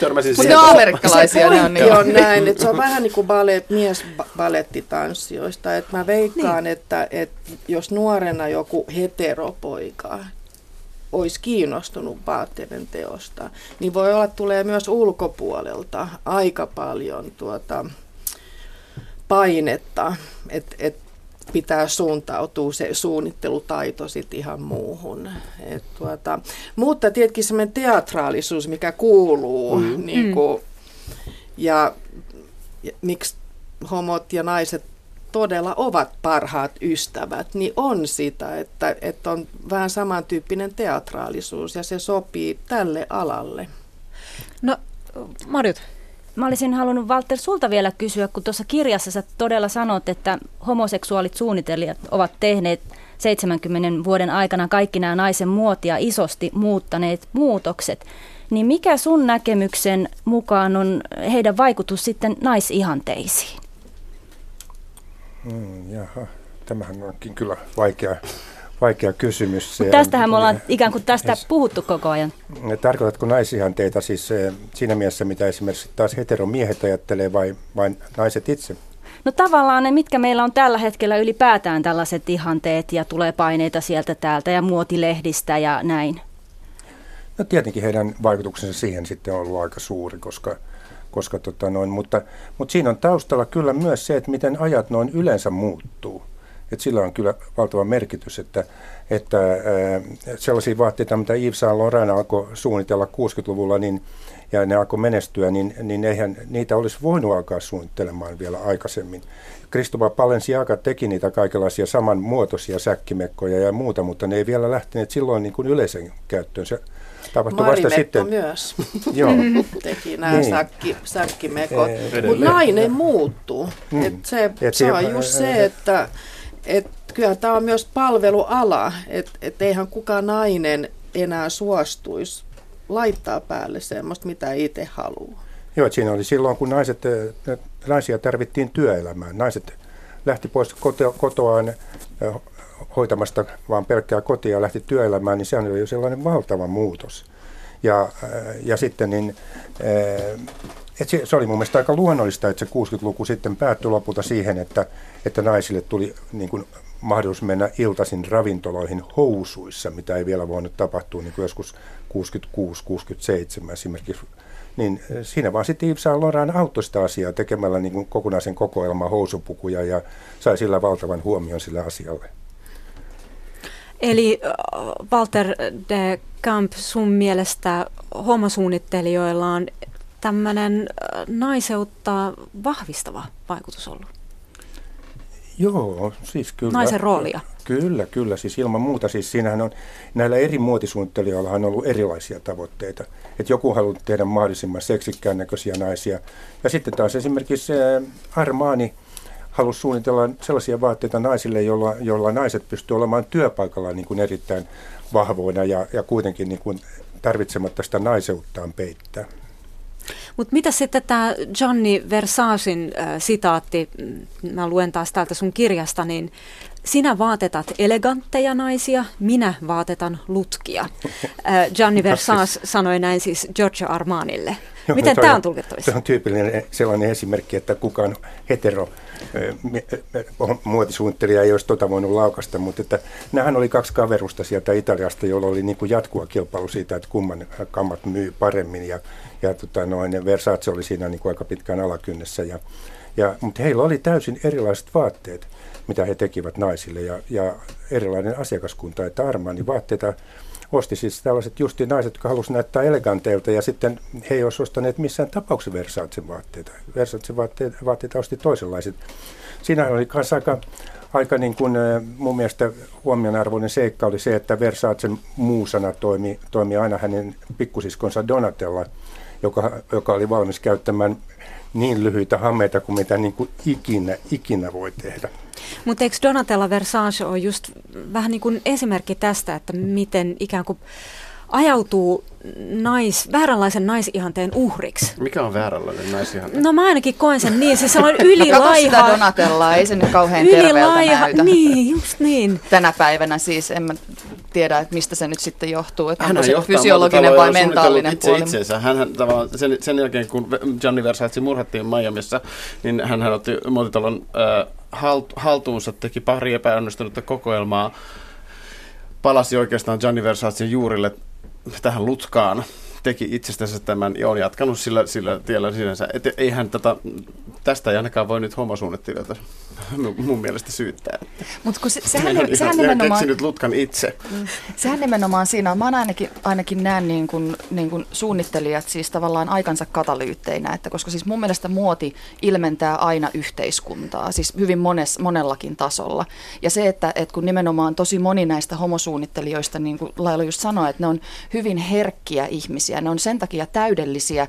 törmäsin siihen. Mutta amerikkalaisia ne on niin. On näin, että se on vähän niin kuin balet, mies balettitanssijoista. Että mä veikkaan, niin. että, että jos nuorena joku heteropoika olisi kiinnostunut vaatteiden teosta, niin voi olla, että tulee myös ulkopuolelta aika paljon tuota painetta, että et pitää suuntautua se suunnittelutaito sitten ihan muuhun. Et tuota, mutta tietenkin semmoinen teatraalisuus, mikä kuuluu, mm. niin kuin, ja, ja miksi homot ja naiset todella ovat parhaat ystävät, niin on sitä, että, että on vähän samantyyppinen teatraalisuus ja se sopii tälle alalle. No, Marjut. Mä olisin halunnut, Walter, sulta vielä kysyä, kun tuossa kirjassa sä todella sanot, että homoseksuaalit suunnittelijat ovat tehneet seitsemänkymmenen vuoden aikana kaikki nämä naisen muotia isosti muuttaneet muutokset. Niin mikä sun näkemyksen mukaan on heidän vaikutus sitten naisihanteisiin? Mm, jaha. Tämähän onkin kyllä vaikea, vaikea kysymys. Mutta tästähän me ollaan ikään kuin tästä es, puhuttu koko ajan. Tarkoitatko naisihanteita siis siinä mielessä, mitä esimerkiksi taas heteromiehet ajattelee vai, vai naiset itse? No tavallaan ne, mitkä meillä on tällä hetkellä ylipäätään tällaiset ihanteet ja tulee paineita sieltä täältä ja muotilehdistä ja näin. No tietenkin heidän vaikutuksensa siihen sitten on ollut aika suuri, koska... Koska tota noin, mutta, mutta siinä on taustalla kyllä myös se, että miten ajat noin yleensä muuttuu. Et sillä on kyllä valtava merkitys, että, että sellaisia vaatteita, mitä Yves Saint Laurent alkoi suunnitella kuusikymmentäluvulla niin, ja ne alkoi menestyä, niin, niin eihän niitä olisi voinut alkaa suunnittelemaan vielä aikaisemmin. Cristóbal Balenciaga teki niitä kaikenlaisia samanmuotoisia säkkimekkoja ja muuta, mutta ne ei vielä lähteneet silloin niin kuin yleisen käyttöön. Marimekko myös Joo. teki nämä niin. sakki, säkkimekot, mutta nainen muuttuu. Mm. Et se, et se on just se, että et, kyllähän tämä on myös palveluala, että et eihän kukaan nainen enää suostuisi laittaa päälle semmoista, mitä itse haluaa. Joo, siinä oli silloin, kun naiset, naisia tarvittiin työelämään. Naiset lähti pois koto, kotoaan hoitamasta vaan pelkkää kotia ja lähti työelämään, niin sehän oli jo sellainen valtava muutos. Ja, ja sitten niin, et se, se oli mun mielestä aika luonnollista, että se kuusikymmentäluku sitten päättyi lopulta siihen, että, että naisille tuli niin kuin mahdollisuus mennä iltaisin ravintoloihin housuissa, mitä ei vielä voinut tapahtua niin kuin joskus kuusikymmentäkuusi kuusikymmentäseitsemän esimerkiksi. Niin siinä vaan sitten Yves Saint Laurent auttoi sitä asiaa tekemällä niin kuin kokonaisen kokoelman housupukuja ja sai sillä valtavan huomion sillä asialle. Eli Walter de Camp, sun mielestä homosuunnittelijoilla on tämmöinen naiseutta vahvistava vaikutus ollut? Joo, siis kyllä. Naisen roolia? Kyllä, kyllä. Siis ilman muuta. Siis siinähän on, näillä eri muotisuunnittelijoilla on ollut erilaisia tavoitteita. Että joku haluaa tehdä mahdollisimman seksikkään näköisiä naisia. Ja sitten taas esimerkiksi Armani halusi suunnitella sellaisia vaatteita naisille, joilla, joilla naiset pystyvät olemaan työpaikalla niin kuin erittäin vahvoina ja, ja kuitenkin niin kuin tarvitsematta sitä naiseuttaan peittää. Mutta mitä sitten tämä Gianni Versacen äh, sitaatti, mä luen taas täältä sun kirjasta, niin sinä vaatetat elegantteja naisia, minä vaatetan lutkia. Äh, Gianni Versace sanoi näin siis Giorgio Armanille. Joo, miten tämä on tulkittavissa? Se on tyypillinen sellainen esimerkki, että kukaan hetero muotisuunnittelija ei olisi tota voinut laukasta, mutta että nämähän oli kaksi kaverusta sieltä Italiasta, jolla oli niin kuin jatkuva kilpailu siitä, että kumman kammat myy paremmin ja, ja tota noin, Versace oli siinä niin kuin aika pitkään alakynnessä, ja, ja, mutta heillä oli täysin erilaiset vaatteet, mitä he tekivät naisille ja, ja erilainen asiakaskunta, että Armani vaatteita osti siis tällaiset justi naiset, jotka halusivat näyttää eleganteilta, ja sitten he ei olisi ostaneet missään tapauksessa Versacen vaatteita. Versacen vaatteita, vaatteita osti toisenlaiset. Siinä oli myös aika, aika niin kuin, mun mielestä huomionarvoinen seikka oli se, että Versacen muusana toimi, toimi aina hänen pikkusiskonsa Donatella, joka, joka oli valmis käyttämään niin lyhyitä hameita kuin mitä niin kuin ikinä, ikinä voi tehdä. Mutta eikö Donatella Versace ole just vähän niin kuin esimerkki tästä, että miten ikään kuin ajautuu nais, vääränlaisen naisihanteen uhriksi? Mikä on vääränlainen naisihante? No mä ainakin koen sen niin, siis se on ylilaiha. Kato sitä Donatellaa, ei se nyt kauhean terveeltä näytä. Niin, just niin. Tänä päivänä siis, en mä tiedä, että mistä se nyt sitten johtuu, että onko se fysiologinen vai mentaalinen itse puoli. Itseensä. Hänhän tavallaan sen, sen jälkeen, kun Gianni Versace murhattiin Miamissa, niin hänhän otti muotitalon äh, haltuunsa, teki pari epäonnistunutta kokoelmaa. palasi oikeastaan Gianni Versacen juurille tähän lutkaan, teki itsestänsä tämän ja on jatkanut sillä, sillä tiellä sinänsä. Et eihän tätä, tästä ei ainakaan voi nyt homosuunnittelijoita mun mielestä syyttää. Mutta kun se, sehän, ihan, sehän ihan nimenomaan... keksinyt lutkan itse. Mm, sehän nimenomaan siinä on. Mä ainakin, ainakin näen niin kun, niin kun suunnittelijat siis tavallaan aikansa katalyytteinä, että koska siis mun mielestä muoti ilmentää aina yhteiskuntaa, siis hyvin mones, monellakin tasolla. Ja se, että et kun nimenomaan tosi moni näistä homosuunnittelijoista, niin kuin Laila just sanoi, että ne on hyvin herkkiä ihmisiä, ne on sen takia täydellisiä äh,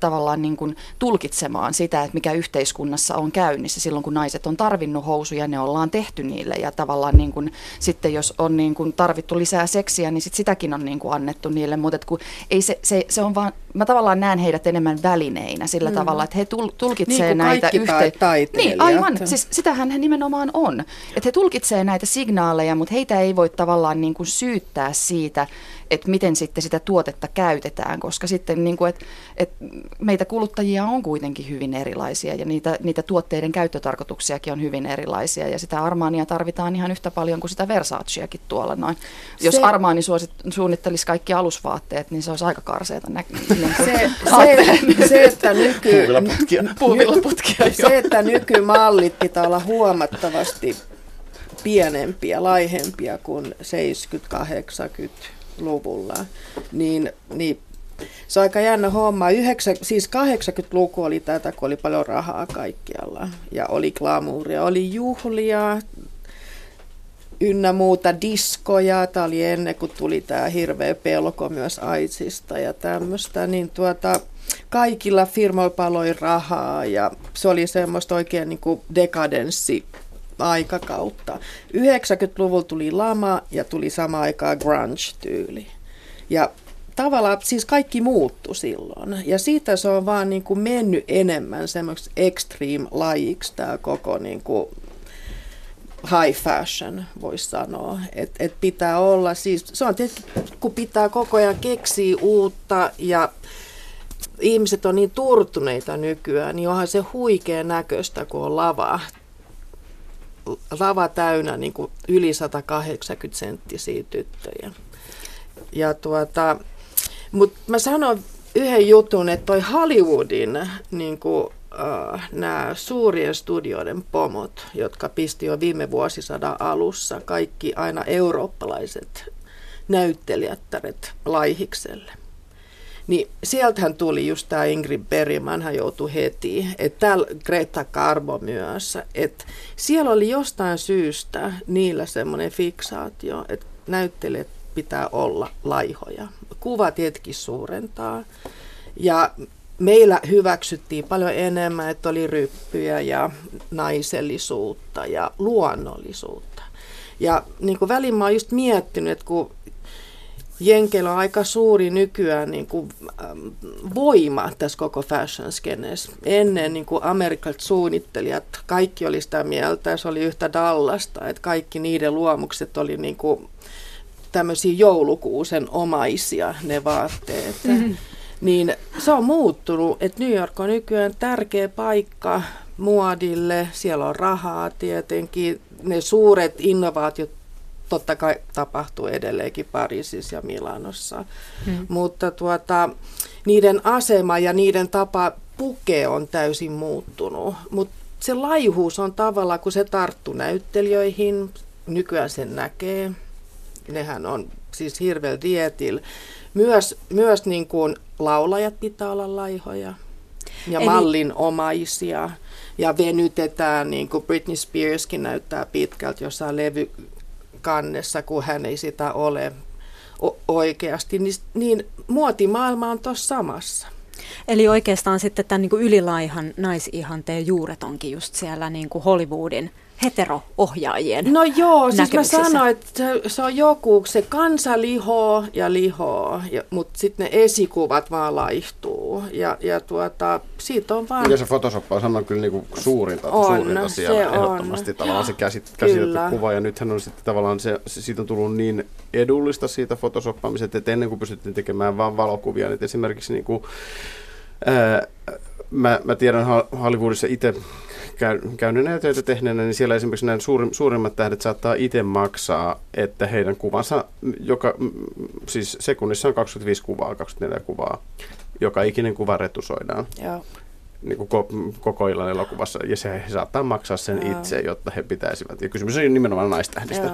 tavallaan niin kuin tulkitsemaan sitä, että mikä yhteiskunnassa on käynnissä. Silloin kun naiset on tarvinnut housuja, ne ollaan tehty niille ja tavallaan niin kuin, sitten jos on niin kuin tarvittu lisää seksiä, niin sit sitäkin on niin kuin annettu niille. Mutta kun ei se, se, se on vaan, mä tavallaan näen heidät enemmän välineinä sillä mm. tavalla, että he tul- tulkitsee niin kuin näitä yhteyksiä. Niin aivan, siis sitähän he nimenomaan on. Että he tulkitsee näitä signaaleja, mutta heitä ei voi tavallaan niin kuin syyttää siitä, että miten sitten sitä tuotetta käytetään, koska sitten niin kuin, et, et meitä kuluttajia on kuitenkin hyvin erilaisia ja niitä, niitä tuotteiden käyttötarkoituksiakin on hyvin erilaisia ja sitä Armania tarvitaan ihan yhtä paljon kuin sitä Versaceakin tuolla noin. Jos se, Armani suosit, suunnittelisi kaikki alusvaatteet, niin se olisi aika karseeta näkyvillä. Se, se, se, että nyky, puuvilaputkia. Puuvilaputkia, ny, se, että nykymallit pitää olla huomattavasti pienempiä, laihempia kuin seitsemänkymmentä-kahdeksankymmentä luvulla, niin, niin se on aika jännä homma. Yhdeksä, siis kahdeksankymmentäluku oli tätä, kun oli paljon rahaa kaikkialla ja oli glamuuria, oli juhlia ynnä muuta, diskoja. Tämä oli ennen kuin tuli tämä hirveä pelko myös AIDSista ja tämmöistä, niin tuota, kaikilla firmoilla paloi rahaa ja se oli semmoista oikein niin kuin dekadenssi aikakautta. yhdeksänkymmentäluvulla tuli lama ja tuli samaan aikaan grunge-tyyli. Ja tavallaan siis kaikki muuttui silloin. Ja siitä se on vaan niin kuin mennyt enemmän semmoiksi extreme-lajiksi tämä koko niin kuin high fashion, voisi sanoa. Et, et pitää olla siis, se on tietysti, kun pitää koko ajan keksiä uutta ja ihmiset on niin turtuneita nykyään, niin onhan se huikea näköistä, kun on lavaa. Lava täynnä niin kuin yli sata kahdeksankymmentä senttisiä tyttöjä. Ja tuota, mutta mä sanon yhden jutun, että toi Hollywoodin niin kuin, äh, nämä suurien studioiden pomot, jotka pisti jo viime vuosisadan alussa kaikki aina eurooppalaiset näyttelijättäret laihikselle. Niin sieltähän tuli just tämä Ingrid Bergman, hän joutui heti, että täällä Greta Garbo myös, että siellä oli jostain syystä niillä semmoinen fiksaatio, että näyttelijät pitää olla laihoja. Kuva tietenkin suurentaa ja meillä hyväksyttiin paljon enemmän, että oli ryppyjä ja naisellisuutta ja luonnollisuutta. Ja niin kuin välillä mä oon just miettinyt, että kun Jenkeillä on aika suuri nykyään niin kuin, ähm, voima tässä koko fashion-skeneessä. Ennen niin kuin amerikkalaiset suunnittelijat, kaikki oli sitä mieltä, se oli yhtä Dallasta, että kaikki niiden luomukset oli niin kuin tämmöisiä joulukuusen omaisia ne vaatteet. Mm-hmm. Niin se on muuttunut, että New York on nykyään tärkeä paikka muodille, siellä on rahaa tietenkin, ne suuret innovaatiot totta kai tapahtuu edelleenkin Pariisissa ja Milanossa, mm. mutta tuota, niiden asema ja niiden tapa pukea on täysin muuttunut, mutta se laihuus on tavallaan, kun se tarttuu näyttelijöihin, nykyään sen näkee, nehän on siis hirveän dietil, myös, myös niin kuin laulajat pitää olla laihoja ja eli mallinomaisia ja venytetään, niin kuin Britney Spearskin näyttää pitkälti jossain levy kannessa, kun hän ei sitä ole oikeasti, niin, niin muotimaailma on tuossa samassa. Eli oikeastaan sitten tämän niin kuin ylilaihan naisihanteen juuret onkin just siellä niin kuin Hollywoodin hetero-ohjaajien. No joo, siis mä sanoin, että se on joku, se kansa lihoo ja lihoo, ja, mutta sitten ne esikuvat vaan laihtuu. Ja, ja tuota, siitä on vaan... Ja se Photoshop on saman kyllä niinku suurinta, on, suurinta siellä ehdottomasti on. Tavallaan se käsit, käsitetty kuva, ja nythän on sitten tavallaan se, siitä on tullut niin edullista siitä photoshoppaamisesta, että ennen kuin pystyttiin tekemään vaan valokuvia, niin esimerkiksi niinku... Ää, Mä, mä tiedän Hollywoodissa itse käyneenä ja töitä tehneenä, niin siellä esimerkiksi nämä suurimmat tähdet saattaa itse maksaa, että heidän kuvansa, joka, siis sekunnissa on kaksikymmentäviisi kuvaa, kaksikymmentäneljä kuvaa, joka ikinen kuva retusoidaan. Joo. Niin kuin koko illan elokuvassa, ja se saattaa maksaa sen Jaa. itse, jotta he pitäisivät. Ja kysymys on nimenomaan naistähdistä.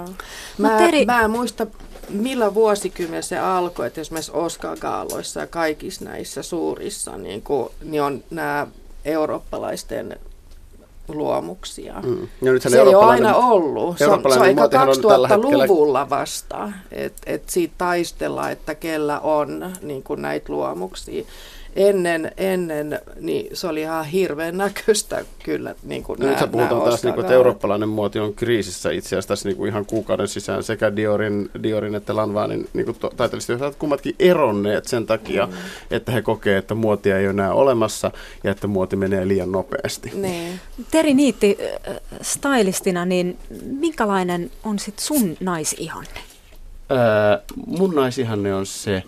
Mä, teri... mä en muista, millä vuosikymmenellä se alkoi, että esimerkiksi Oscar-gaaloissa ja kaikissa näissä suurissa, niin, kun, niin on nämä eurooppalaisten luomuksia. Mm. Se ei ole aina ollut. Se on, se on ehkä kaksituhattaluvulla vasta, että et siitä taistellaan, että kellä on niin kuin näitä luomuksia. Ennen, ennen niin se oli ihan hirveän näköistä kyllä. Niin kuin no nää, nyt sä puhutaan taas, niin kuin, että eurooppalainen muoti on kriisissä itse asiassa tässä niin kuin ihan kuukauden sisään sekä Diorin, Diorin että Lanvinin niin taiteelliset ovat kummatkin eronneet sen takia, mm. että he kokee, että muotia ei ole enää olemassa ja että muoti menee liian nopeasti. Niin. Teri Niitti, stylistina, niin minkälainen on sit sun naisihanne? Öö, mun naisihanne on se,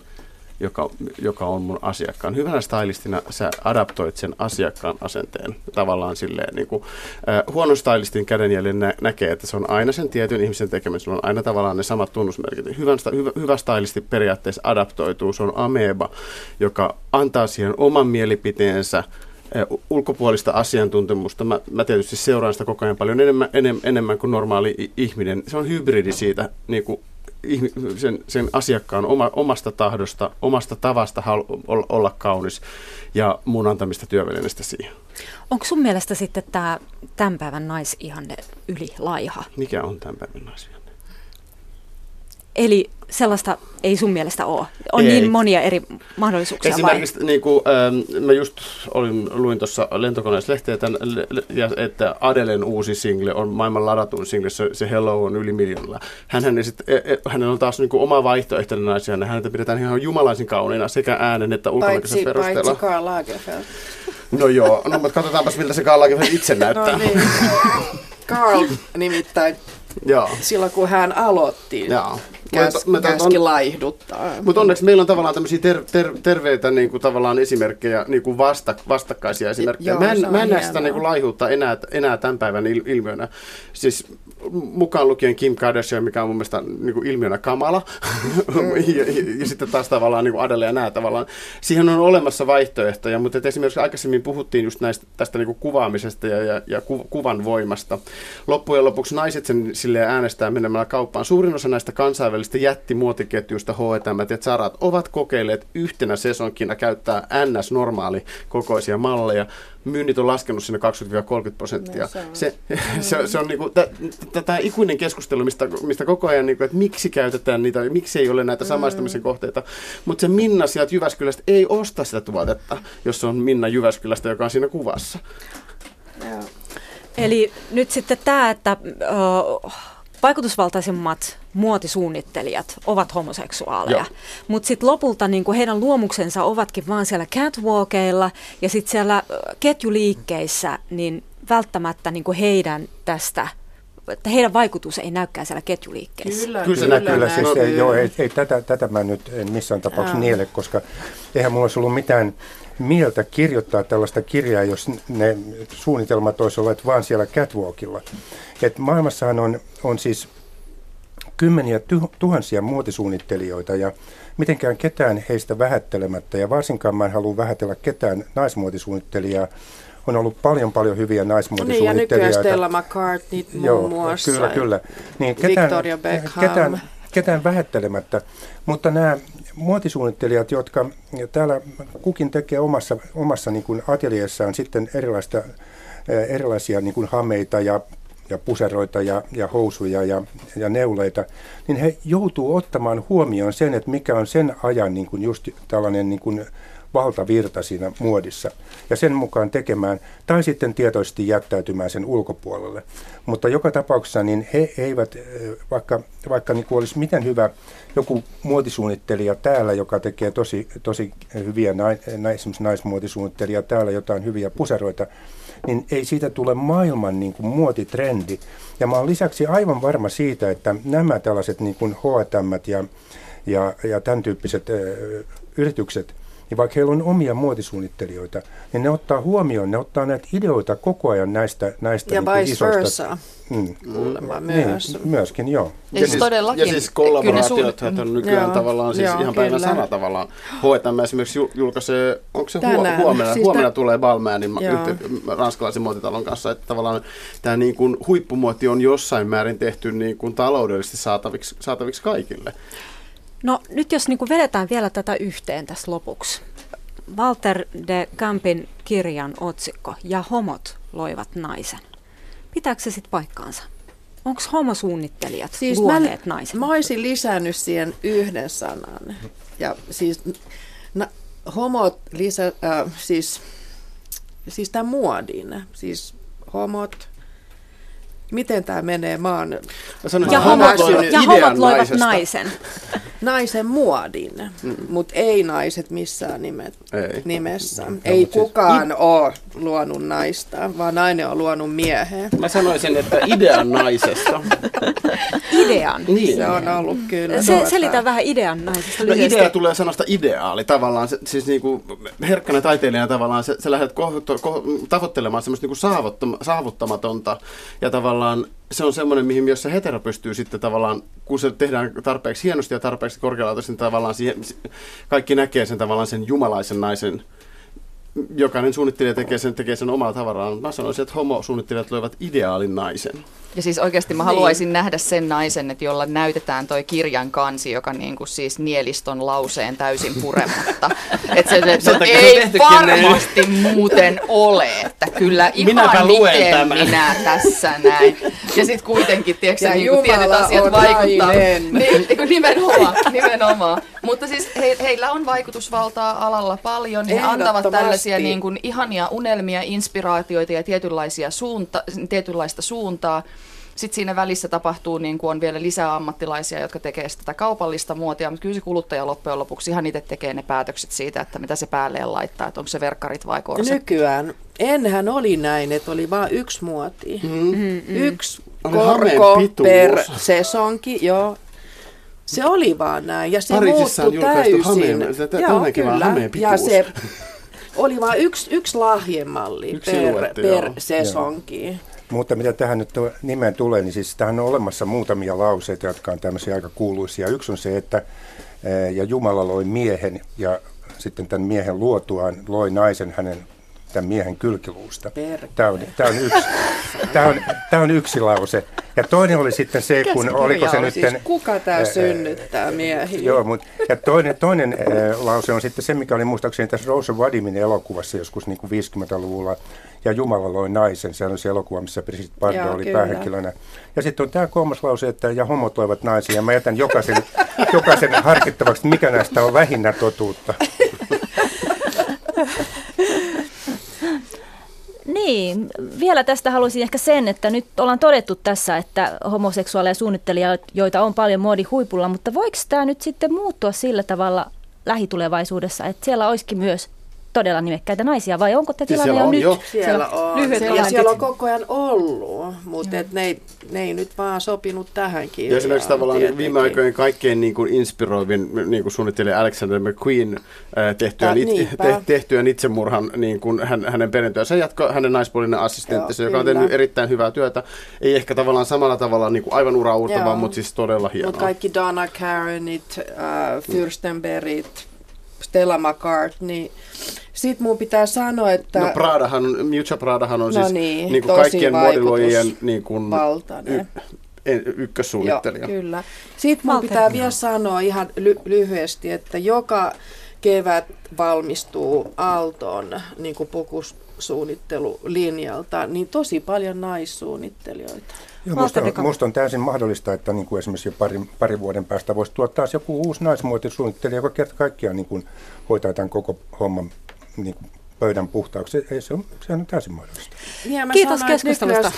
Joka, joka on mun asiakkaan. Hyvänä stylistina sä adaptoit sen asiakkaan asenteen tavallaan silleen. Niin kuin, äh, huonon stylistin kädenjäljen nä- näkee, että se on aina sen tietyn ihmisen tekeminen. Se on aina tavallaan ne samat tunnusmerkit. Hyvän, hyvä, hyvä stylisti periaatteessa adaptoituu. Se on ameba, joka antaa siihen oman mielipiteensä. Ulkopuolista asiantuntemusta. Mä, mä tietysti seuraan sitä koko ajan paljon enemmän, enem, enemmän kuin normaali ihminen. Se on hybridi siitä niin kuin sen, sen asiakkaan oma, omasta tahdosta, omasta tavasta hal, olla kaunis ja mun antamista työvälineestä siihen. Onko sun mielestä sitten tämä tämän päivän naisihanne yli laiha? Mikä on tämän päivän naisihanne? Eli sellaista ei sun mielestä ole? On ei. Niin monia eri mahdollisuuksia esimerkiksi, vai? Niin kuin, ähm, mä just olin, luin tuossa lentokoneeslehteä, tämän, että Adelen uusi single on maailman ladatun single, se Hello on yli miljoonalla. Hänhän, esit, hänellä on taas niin kuin oma vaihtoehtoinen naisia, häntä pidetään ihan jumalaisin kauniina sekä äänen että ulkonäköisen perusteella. Paitsi Karl Lagerfeld. No joo, no mutta katsotaanpas miltä se Karl Lagerfeld itse näyttää. No niin, Karl nimittäin. Joo. Silloin kun hän aloitti, käs- käski laihduttaa. Mutta onneksi meillä on tavallaan tämmöisiä ter- ter- terveitä niinku, tavallaan esimerkkejä, niinku vasta- vastakkaisia esimerkkejä. Joo, mä en, mä en näe sitä niinku, laihuutta enää, enää tämän päivän il- ilmiönä. Siis mukaan lukien Kim Kardashian, mikä on mun mielestä niinku, ilmiönä kamala. Mm. ja, ja, ja sitten taas tavallaan niinku Adele ja nää tavallaan. Siihen on olemassa vaihtoehtoja, mutta esimerkiksi aikaisemmin puhuttiin just näistä, tästä niinku, kuvaamisesta ja, ja, ja ku- kuvan voimasta. Loppujen lopuksi naiset sen silleen äänestää menemällä kauppaan. Suurin osa näistä kansainvälisistä jättimuotiketjuista H and M ja Zarat ovat kokeilleet yhtenä sesonkina käyttää ns-normaali kokoisia malleja. Myynnit on laskenut sinne kaksikymmentä–kolmekymmentä prosenttia. No, se on, se, se, se on niinku, tämä ikuinen keskustelu, mistä, mistä koko ajan, niinku, että miksi käytetään niitä, miksi ei ole näitä samaistamisen mm. kohteita. Mutta se Minna sieltä Jyväskylästä ei osta sitä tuotetta, jos on Minna Jyväskylästä, joka on siinä kuvassa. No. Eli nyt sitten tämä, että ö, vaikutusvaltaisimmat muotisuunnittelijat ovat homoseksuaaleja, mutta sitten lopulta niinku heidän luomuksensa ovatkin vaan siellä catwalkeilla ja sitten siellä ketjuliikkeissä, niin välttämättä niinku heidän tästä, että heidän vaikutus ei näykään siellä ketjuliikkeissä. Kyllä, kyllä, kyllä, kyllä, kyllä. Siis, ei, joo, ei, ei, tätä, tätä mä nyt en missään tapauksessa niele, koska eihän mulla olisi ollut mitään mieltä kirjoittaa tällaista kirjaa, jos ne suunnitelmat olisi olleet vaan siellä catwalkilla. Et maailmassahan on, on siis kymmeniä tuh- tuhansia muotisuunnittelijoita ja mitenkään ketään heistä vähättelemättä. Ja varsinkaan mä en halua vähätellä ketään naismuotisuunnittelijaa. On ollut paljon paljon hyviä naismuotisuunnittelijoita. Niin, ja nykyään Stella McCartney muun muassa. Kyllä, kyllä. Niin, ketään, Victoria Beckham. Ketään, ketään vähättelemättä, mutta nämä muotisuunnittelijat, jotka täällä kukin tekee omassa, omassa niin kuin ateljeessaan sitten erilaista, erilaisia niin kuin hameita ja, ja puseroita ja, ja housuja ja, ja neuleita, niin he joutuu ottamaan huomioon sen, että mikä on sen ajan niin kuin just tällainen niin kuin valtavirta siinä muodissa ja sen mukaan tekemään tai sitten tietoisesti jättäytymään sen ulkopuolelle. Mutta joka tapauksessa niin he eivät, vaikka, vaikka niin kuin olisi miten hyvä joku muotisuunnittelija täällä, joka tekee tosi, tosi hyviä nais, esimerkiksi naismuotisuunnittelija täällä, jotain hyviä puseroita, niin ei siitä tule maailman niin kuin muotitrendi. Ja mä olen lisäksi aivan varma siitä, että nämä tällaiset niin kuin H and M ja, ja, ja tämän tyyppiset äh, yritykset Ja vaikka heillä on omia muotisuunnittelijoita, niin ne ottaa huomioon, ne ottaa näitä ideoita koko ajan näistä, näistä ja niin isoista. Ja vice versa. Mm. Kuulemma myös. Niin, myöskin, joo. Ja, ja siis, todellakin. Ja siis kollaboraatiot suun... on nykyään joo, tavallaan, siis joo, ihan päivän sana tavallaan. H and M esimerkiksi julkaisee, onko se huomenna, huomenna, siis huomenna t... tulee Balmainin ranskalaisen muotitalon kanssa, että tavallaan tämä niin kuin huippumuoti on jossain määrin tehty niin kuin taloudellisesti saataviksi, saataviksi kaikille. No nyt jos niin kuin vedetään vielä tätä yhteen tässä lopuksi. Walter de Campin kirjan otsikko Ja homot loivat naisen. Pitääkö se sitten paikkaansa? Onko homosuunnittelijat siis luoneet mä, naisen? Mä olisin lisännyt siihen yhden sanan. Ja siis na, homot lisä, äh, siis, siis tämän muodin, siis homot. Miten tämä menee? Mä oon, sanon, ja homot loivat naisen. Naisen muodin, mm. mutta ei naiset missään nimet, ei. nimessä. No, ei kukaan siis... ole luonut naista, vaan nainen on luonut miehen. Mä sanoisin, että idean naisesta. Idean? Niin. Se on ollut kyllä. Se, selitä vähän idean naisesta. No, idea tulee sanasta ideaali tavallaan. Se, siis niinku, herkkänä taiteilijana tavallaan se, se lähdet kohto, ko, tavoittelemaan semmoista niinku saavuttamatonta ja tavallaan se on semmoinen, mihin jos se hetero pystyy sitten tavallaan, kun se tehdään tarpeeksi hienosti ja tarpeeksi korkealaatuisesti, niin tavallaan siihen, kaikki näkee sen tavallaan sen jumalaisen naisen. Jokainen suunnittelija tekee sen, tekee sen omaa tavaraan. Mä sanoisin, että homosuunnittelijat löivät ideaalin naisen. Ja siis oikeasti mä haluaisin niin. nähdä sen naisen, että jolla näytetään toi kirjan kansi, joka niinku siis nieliston lauseen täysin purematta. Että se, se, se, se ei varmasti ne. muuten ole, että kyllä ihan miten minä tässä näin. Ja sitten kuitenkin, tiedätkö, niinku tietyt asiat vaikuttaa. Niin, nimenomaan, nimenomaan. Mutta siis he, heillä on vaikutusvaltaa alalla paljon. He antavat tällaisia niin kuin ihania unelmia, inspiraatioita ja tietynlaisia suunta, tietynlaista suuntaa. Sitten siinä välissä tapahtuu, niin kuin on vielä lisää ammattilaisia, jotka tekee sitä kaupallista muotia, mutta kyllä se kuluttaja loppujen lopuksi ihan itse tekee ne päätökset siitä, että mitä se päälleen laittaa, että onko se verkkarit vai korset. Nykyään. Enhän oli näin, että oli vain yksi muoti. Mm. Yksi korko per sesonki, joo. Se oli vaan näin, ja se muuttui täysin. Hameen, se, joo, kyllä. Ja se oli vaan yksi, yksi lahjemalli yksi per, luette, per sesonki. Joo. Mutta mitä tähän nyt nimeen tulee, niin siis tähän on olemassa muutamia lauseita, jotka on tämmöisiä aika kuuluisia. Yksi on se, että ja Jumala loi miehen, ja sitten tämän miehen luotuaan loi naisen hänen tämän miehen kylkiluusta. Tämä on, tämä, on yksi, tämä, on, tämä on yksi lause. Ja toinen oli sitten se, kun Käsikin oliko se nyt... Siis kuka tämä synnyttää miehiä? Joo, mutta ja toinen, toinen ää, lause on sitten se, mikä oli muistaakseni tässä Rosa Vadimin elokuvassa joskus niin kuin viisikymmentäluvulla. Ja Jumala loi naisen, sehän on se elokuva, missä Brigitte Bardot oli päähenkilönä. Ja sitten on tämä kolmas lause, että ja homot loivat naisen. Ja mä jätän jokaisen, jokaisen harkittavaksi, mikä näistä on lähinnä totuutta. Niin, vielä tästä haluaisin ehkä sen, että nyt ollaan todettu tässä, että homoseksuaaleja suunnittelijoita, joita on paljon muodin huipulla, mutta voiko tämä nyt sitten muuttua sillä tavalla lähitulevaisuudessa, että siellä olisikin myös todella nimekkäitä naisia, vai onko tämä tilanne on nyt? Jo. Siellä on, lyhyet siellä, siellä on koko ajan ollut, mutta et ne, ei, ne ei nyt vaan sopinut tähänkin. Ja esimerkiksi tavallaan tietenkin. Viime aikojen kaikkein niin kuin inspiroivin niin kuin suunnittelija Alexander McQueen tehtyään, it, te, tehtyään itsemurhan, niin kuin hän, hänen perintöönsä jatkoi hänen naispuolinen assistenttinsa, joka on tehnyt erittäin hyvää työtä. Ei ehkä tavallaan samalla tavalla niin kuin aivan uraauurtavaa, mutta siis todella hienoa. Mut kaikki Donna Karanit, äh, Fürstenbergit, Stella McCartney. Sitten mun pitää sanoa, että... No Pradahan, Miuccia Pradahan on no siis niin, niin kaikkien muodiluojien niin y- ykkössuunnittelija. Joo, kyllä. Sitten mun Valten. pitää vielä sanoa ihan ly- lyhyesti, että joka kevät valmistuu Aalton niin pukusuunnittelulinjalta, niin tosi paljon naissuunnittelijoita. Minusta on täysin mahdollista, että niin kuin esimerkiksi pari, pari vuoden päästä voisi tulla taas joku uusi naismuotisuunnittelija, joka kerta kaikkiaan niin kuin hoitaa tämän koko homman niin kuin pöydän puhtaaksi. Ei, se on, sehän on täysin mahdollista. Niin, kiitos sanon, keskustelusta.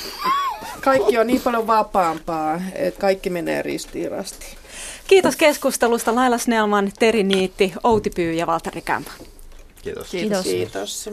Kaikki on niin paljon vapaampaa, että kaikki menee ristiin rastiin. Kiitos keskustelusta Laila Snellman, Teri Niitti, Outi Pyy ja Walter de Camp. Kiitos. Kiitos. Kiitos.